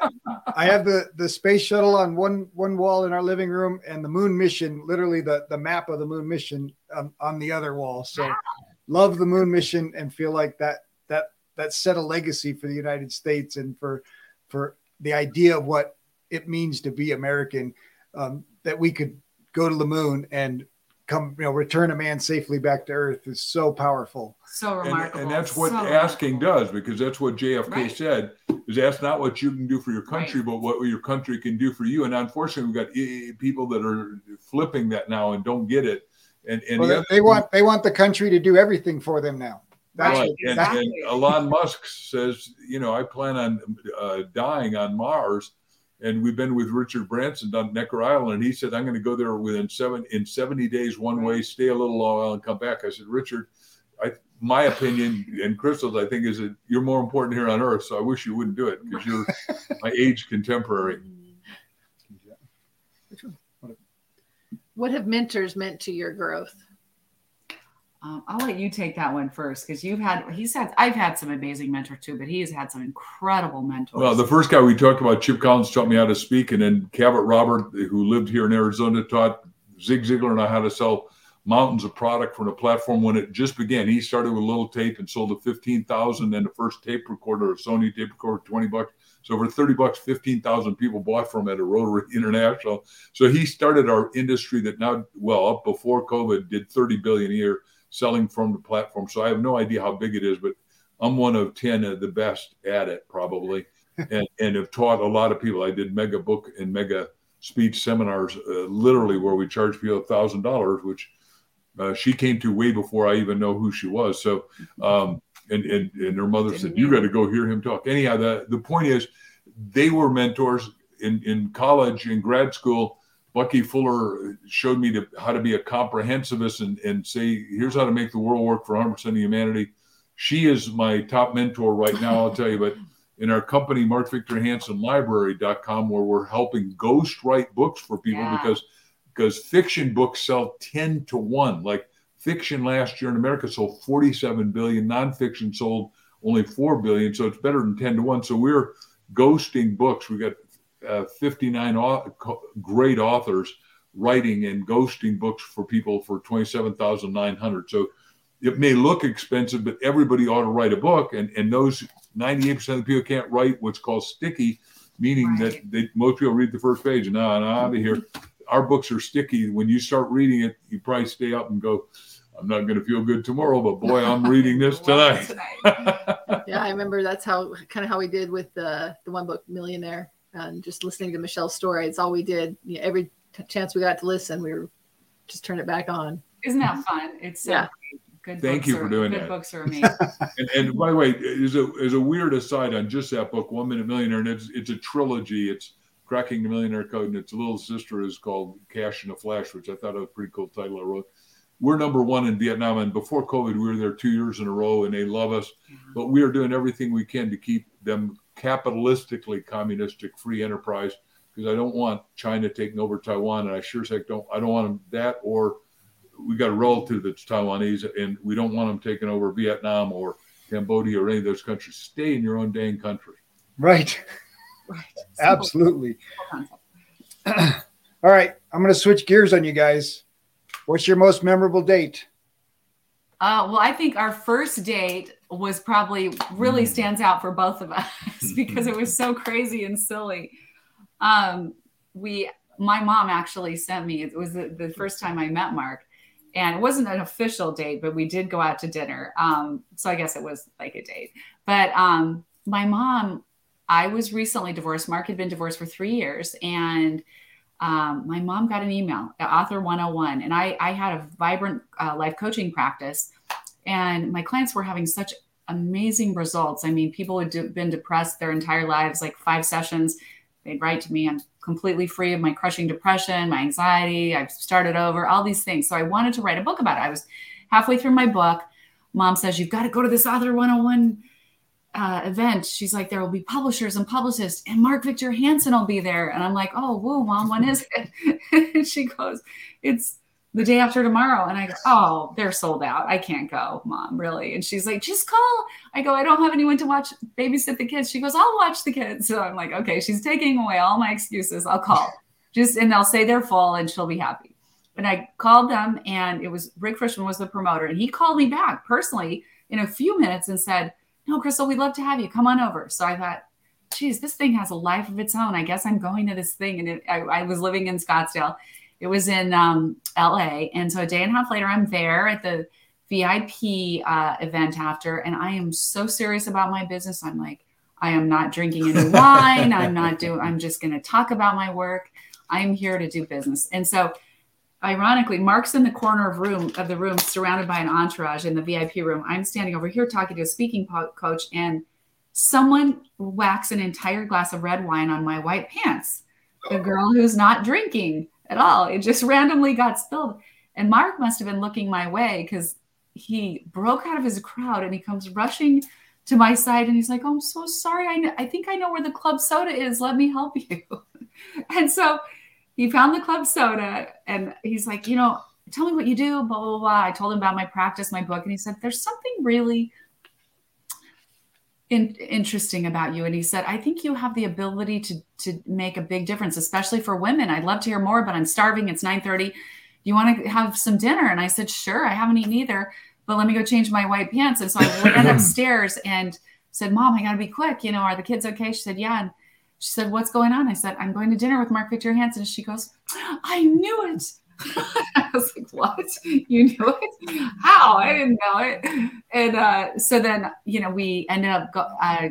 have the space shuttle on one wall in our living room, and the moon mission, literally the map of the moon mission on the other wall. So love the moon mission and feel like that set a legacy for the United States and for the idea of what it means to be American, that we could go to the moon and come, return a man safely back to Earth is so powerful. So remarkable. And that's what asking does, because that's what JFK said, is ask not what you can do for your country, but what your country can do for you. And unfortunately, we've got people that are flipping that now and don't get it. They want the country to do everything for them now. And Elon Musk says, I plan on dying on Mars, and we've been with Richard Branson on Necker Island, and he said, I'm going to go there within 70 days one way, stay a little while, and come back. I said, Richard, my opinion and Crystal's, I think, is that you're more important here on Earth, so I wish you wouldn't do it because you're my age contemporary. What have mentors meant to your growth? I'll let you take that one first because I've had some amazing mentors too, but he has had some incredible mentors. Well, the first guy we talked about, Chip Collins, taught me how to speak, and then Cabot Robert, who lived here in Arizona, taught Zig Ziglar and I how to sell mountains of product from a platform when it just began. He started with a little tape and sold it $15,000, and the first tape recorder, a Sony tape recorder, $20. So for $30, 15,000 people bought from at a Rotary International. So he started our industry that now, up before COVID, did $30 billion a year. Selling from the platform. So I have no idea how big it is, but I'm one of 10 of the best at it probably. and have taught a lot of people. I did mega book and mega speech seminars, literally where we charge people $1,000, which she came to way before I even know who she was. So, and her mother said, you got to go hear him talk. Anyhow, the point is they were mentors in college, in grad school. Bucky Fuller showed me how to be a comprehensivist and say, here's how to make the world work for 100% of humanity. She is my top mentor right now, I'll tell you. But in our company, MarkVictorHansenLibrary.com, where we're helping ghost write books for people because fiction books sell 10-1. Like fiction last year in America sold 47 billion, nonfiction sold only 4 billion. So it's better than 10-1. So we're ghosting books. We got 59 great authors writing and ghosting books for people for $27,900. So it may look expensive, but everybody ought to write a book. And those 98% of the people can't write what's called sticky, meaning that most people read the first page and no, out of here. Our books are sticky. When you start reading it, you probably stay up and go, I'm not going to feel good tomorrow, but boy, I'm reading this tonight. Yeah, I remember that's how we did with the One Book Millionaire, and just listening to Michelle's story. It's all we did. You know, every chance we got to listen, we were just turn it back on. Isn't that fun? It's so great. Good. Thank you for doing that. Good books are amazing. And by the way, is a weird aside on just that book, 1 Minute Millionaire, and it's a trilogy. It's Cracking the Millionaire Code, and its little sister is called Cash in a Flash, which I thought was a pretty cool title I wrote. We're number one in Vietnam, and before COVID, we were there 2 years in a row, and they love us. Mm-hmm. But we are doing everything we can to keep them capitalistically communistic free enterprise, because I don't want China taking over Taiwan, and I sure as heck don't want that, or we got a relative that's Taiwanese, and we don't want them taking over Vietnam or Cambodia or any of those countries. Stay in your own dang country. Right. Absolutely. All right, I'm going to switch gears on you guys. What's your most memorable date? Well, I think our first date was probably really stands out for both of us because it was so crazy and silly. My mom actually sent me, it was the first time I met Mark, and it wasn't an official date, but we did go out to dinner. So I guess it was like a date, but my mom, I was recently divorced. Mark had been divorced for 3 years, and my mom got an email, Author 101. And I had a vibrant life coaching practice, and my clients were having such amazing results. I mean, people had been depressed their entire lives, like 5 sessions. They'd write to me, I'm completely free of my crushing depression, my anxiety. I've started over, all these things. So I wanted to write a book about it. I was halfway through my book. Mom says, you've got to go to this Author 101 event. She's like, there will be publishers and publicists, and Mark Victor Hansen will be there. And I'm like, oh, whoa, Mom, when is it? And she goes, it's the day after tomorrow. And I go, oh, they're sold out. I can't go, Mom, really. And she's like, just call. I go, I don't have anyone to watch, babysit the kids. She goes, I'll watch the kids. So I'm like, okay, she's taking away all my excuses. I'll call. And they'll say they're full, and she'll be happy. And I called them, and it was Rick Frischman was the promoter. And he called me back personally in a few minutes and said, no, Crystal, we'd love to have you. Come on over. So I thought, geez, this thing has a life of its own. I guess I'm going to this thing. And I was living in Scottsdale. It was in LA. And so a day and a half later, I'm there at the VIP event after. And I am so serious about my business. I'm like, I am not drinking any wine. I'm just going to talk about my work. I'm here to do business. And so ironically, Mark's in the corner of the room, surrounded by an entourage in the VIP room. I'm standing over here talking to a speaking coach, and someone whacks an entire glass of red wine on my white pants. The girl who's not drinking at all. It just randomly got spilled. And Mark must have been looking my way, because he broke out of his crowd and he comes rushing to my side, and he's like, oh, I'm so sorry. I think I know where the club soda is. Let me help you. And so he found the club soda, and he's like, you know, tell me what you do, blah, blah, blah. I told him about my practice, my book. And he said, there's something really interesting about you. And he said, I think you have the ability to make a big difference, especially for women. I'd love to hear more, but I'm starving. It's 9:30. You want to have some dinner? And I said, sure. I haven't eaten either, but let me go change my white pants. And so I went upstairs and said, Mom, I got to be quick. You know, are the kids okay? She said, yeah. And she said, what's going on? I said, I'm going to dinner with Mark Victor Hansen. She goes, I knew it. I was like, what? You knew it? How? I didn't know it. And so then, you know, we ended up,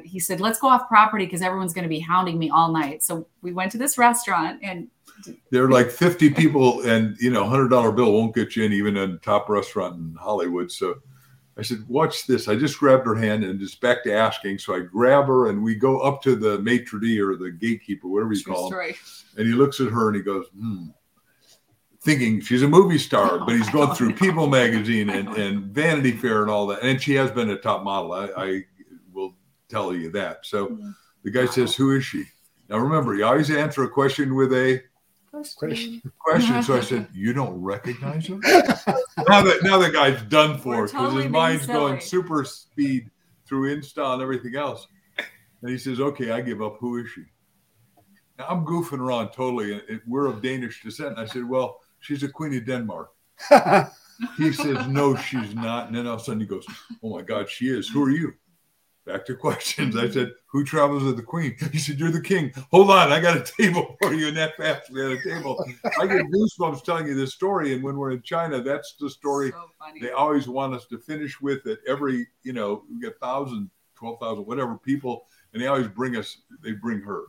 he said, let's go off property because everyone's going to be hounding me all night. So we went to this restaurant, and there are like 50 people, and, you know, $100 bill won't get you in, even in a top restaurant in Hollywood. So I said, watch this. I just grabbed her hand and just back to asking. So I grab her, and we go up to the maitre d' or the gatekeeper, whatever you call him. And he looks at her and he goes, thinking she's a movie star, but he's going through People magazine and Vanity Fair and all that. And she has been a top model. I will tell you that. So the guy says, who is she? Now, remember, you always answer a question with a question. So I said, you don't recognize him? now the guy's done for, because his mind's going super speed through Insta and everything else. And he says, okay, I give up. Who is she? Now, I'm goofing around totally. We're of Danish descent. And I said, well, she's a queen of Denmark. He says, no, she's not. And then all of a sudden he goes, oh, my God, she is. Who are you? Back to questions. I said, who travels with the queen? He said, you're the king. Hold on. I got a table for you. And that fast, we had a table. I get goosebumps telling you this story. And when we're in China, that's the story. So they always want us to finish with it. Every, we get 1,000, 12,000, whatever people. And they always bring us, they bring her,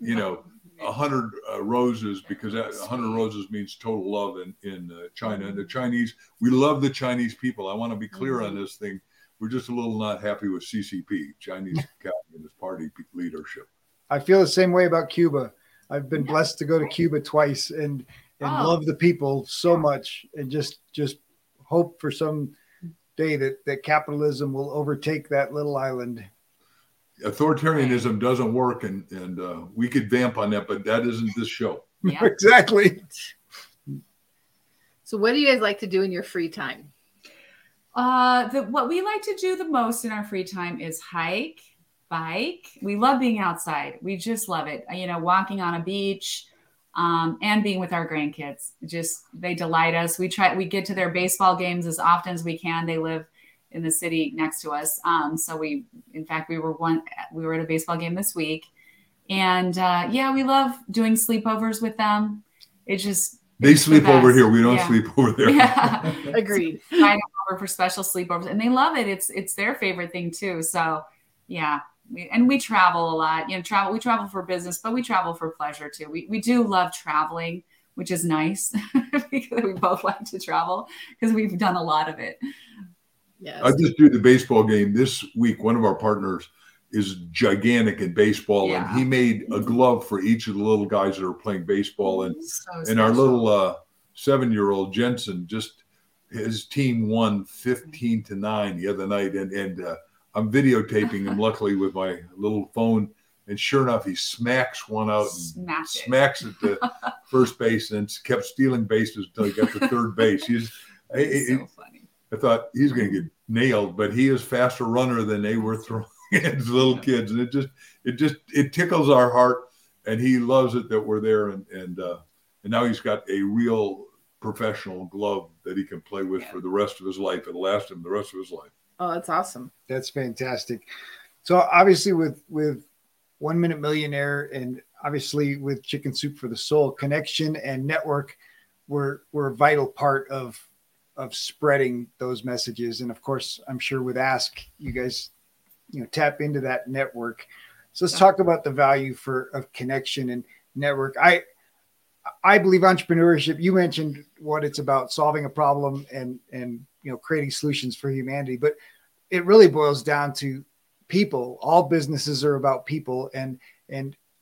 100 roses, because 100 roses means total love in China. And the Chinese, we love the Chinese people. I want to be clear on this thing. We're just a little not happy with CCP, Chinese Communist Party leadership. I feel the same way about Cuba. I've been blessed to go to Cuba twice and love the people so much, and just hope for some day that capitalism will overtake that little island. Authoritarianism doesn't work, and we could vamp on that, but that isn't this show. Yeah. Exactly. So what do you guys like to do in your free time? What we like to do the most in our free time is hike, bike. We love being outside. We just love it. Walking on a beach, and being with our grandkids. They delight us. We get to their baseball games as often as we can. They live in the city next to us. So we were at a baseball game this week, and we love doing sleepovers with them. They sleep over here. We don't sleep over there. Yeah, agreed. Find over for special sleepovers, and they love it. It's their favorite thing too. So, yeah, we travel a lot. We travel for business, but we travel for pleasure too. We do love traveling, which is nice because we both like to travel because we've done a lot of it. Yes. I just do the baseball game this week. One of our partners is gigantic in baseball, and he made a glove for each of the little guys that are playing baseball. And our little 7-year-old Jensen, just his team won 15-9 the other night, and I'm videotaping him luckily with my little phone. And sure enough, he smacks one out and smacks it to first base, and kept stealing bases until he got to third base. It's so funny. I thought he's going to get nailed, but he is faster runner than they were throwing. It's little kids, and it tickles our heart, and he loves it that we're there, and now he's got a real professional glove that he can play with for the rest of his life. It'll last him the rest of his life. Oh, that's awesome. That's fantastic. So obviously with One Minute Millionaire, and obviously with Chicken Soup for the Soul, connection and network were a vital part of spreading those messages. And of course, I'm sure with Ask, you guys tap into that network. So let's talk about the value of connection and network. I believe entrepreneurship, you mentioned what it's about, solving a problem and creating solutions for humanity, but it really boils down to people. All businesses are about people. And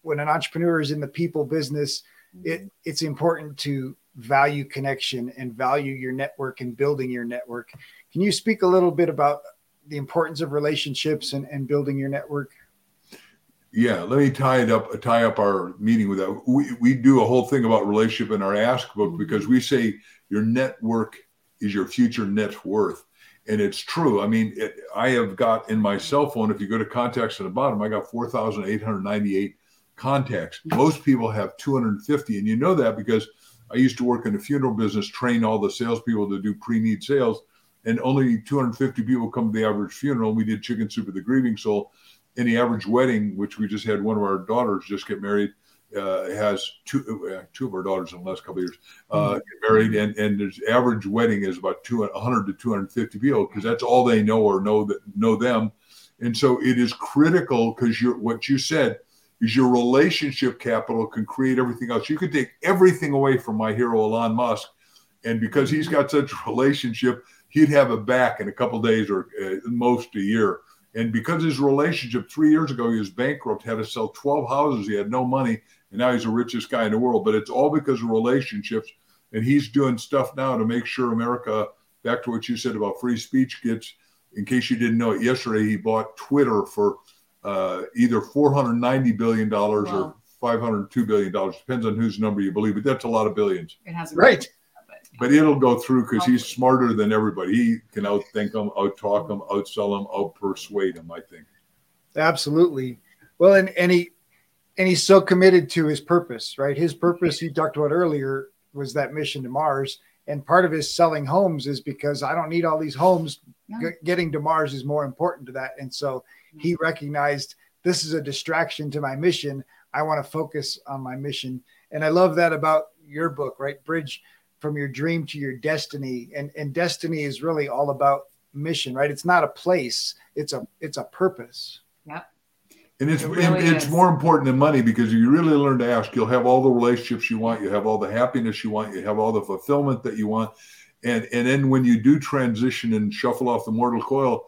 when an entrepreneur is in the people business, it's important to value connection and value your network and building your network. Can you speak a little bit about the importance of relationships and building your network? Yeah. Let me tie up our meeting with that. We do a whole thing about relationship in our Ask book, because we say your network is your future net worth. And it's true. I mean, I have got in my cell phone, if you go to contacts at the bottom, I got 4,898 contacts. Most people have 250. And that because I used to work in the funeral business, train all the salespeople to do pre-need sales. And only 250 people come to the average funeral. We did Chicken Soup for the Grieving Soul. And the average wedding, which we just had one of our daughters just get married, has two of our daughters in the last couple of years get married. And the average wedding is about 100 to 250 people, because that's all they know or know them. And so it is critical, because what you said is your relationship capital can create everything else. You could take everything away from my hero, Elon Musk. And because he's got such a relationship, he'd have it back in a couple of days or most a year. And because his relationship, 3 years ago, he was bankrupt, had to sell 12 houses. He had no money, and now he's the richest guy in the world. But it's all because of relationships. And he's doing stuff now to make sure America, back to what you said about free speech, gets, in case you didn't know it, yesterday he bought Twitter for either $490 billion or $502 billion. Depends on whose number you believe, but that's a lot of billions. It has right. But it'll go through, because he's smarter than everybody. He can outthink them, outtalk them, outsell them, outpersuade them, I think. Absolutely. Well, and he And he's so committed to his purpose, right? His purpose, you talked about earlier, was that mission to Mars. And part of his selling homes is because I don't need all these homes. Yeah. Getting to Mars is more important to that. And so he recognized this is a distraction to my mission. I want to focus on my mission. And I love that about your book, right? Bridge from your dream to your destiny. And destiny is really all about mission, right? It's not a place. It's a purpose. Yep. And it's more important than money, because if you really learn to ask, you'll have all the relationships you want. You have all the happiness you want. You have all the fulfillment that you want. And then when you do transition and shuffle off the mortal coil,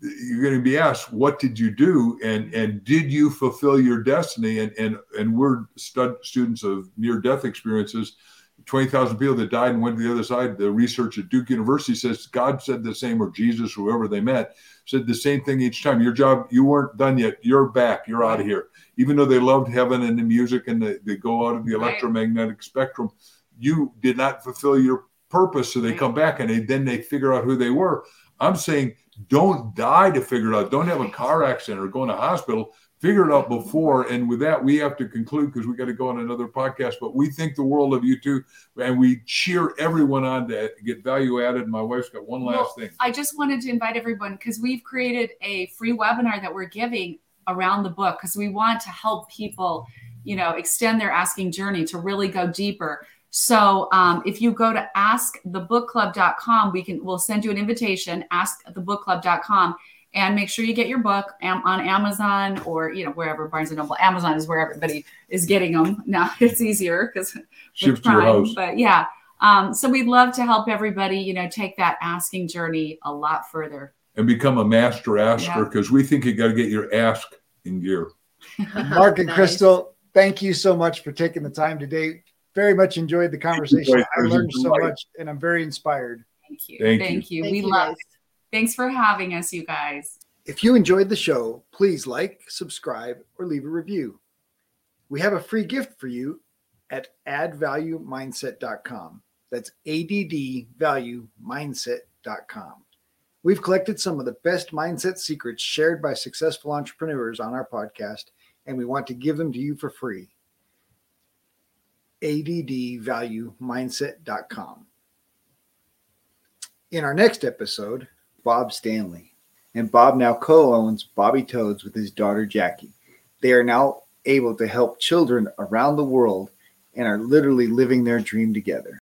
you're going to be asked, what did you do? And did you fulfill your destiny? And we're students of near-death experiences. 20,000 people that died and went to the other side. The research at Duke University says God said the same, or Jesus, whoever they met, said the same thing each time. Your job, you weren't done yet. You're back. You're out of here. Even though they loved heaven and the music and they go out of the electromagnetic spectrum, you did not fulfill your purpose. So they come back and then they figure out who they were. I'm saying don't die to figure it out. Don't have a car accident or go in a hospital. Figure it out before. And with that, we have to conclude because we got to go on another podcast. But we think the world of you too, and we cheer everyone on to get value added. My wife's got one last thing. I just wanted to invite everyone, because we've created a free webinar that we're giving around the book, because we want to help people, extend their asking journey to really go deeper. So if you go to askthebookclub.com, we'll send you an invitation, askthebookclub.com. And make sure you get your book on Amazon or, wherever, Barnes & Noble. Amazon is where everybody is getting them. Now it's easier because it's Prime. But yeah. So we'd love to help everybody, take that asking journey a lot further. And become a master asker, because we think you got to get your ask in gear. Mark and Crystal, thank you so much for taking the time today. Very much enjoyed the conversation. I learned so much and I'm very inspired. Thank you. Thank you. We love it. Thanks for having us, you guys. If you enjoyed the show, please like, subscribe, or leave a review. We have a free gift for you at addvaluemindset.com. That's addvaluemindset.com. We've collected some of the best mindset secrets shared by successful entrepreneurs on our podcast, and we want to give them to you for free. addvaluemindset.com. In our next episode, Bob Stanley. And Bob now co-owns Bobby Toads with his daughter, Jackie. They are now able to help children around the world and are literally living their dream together.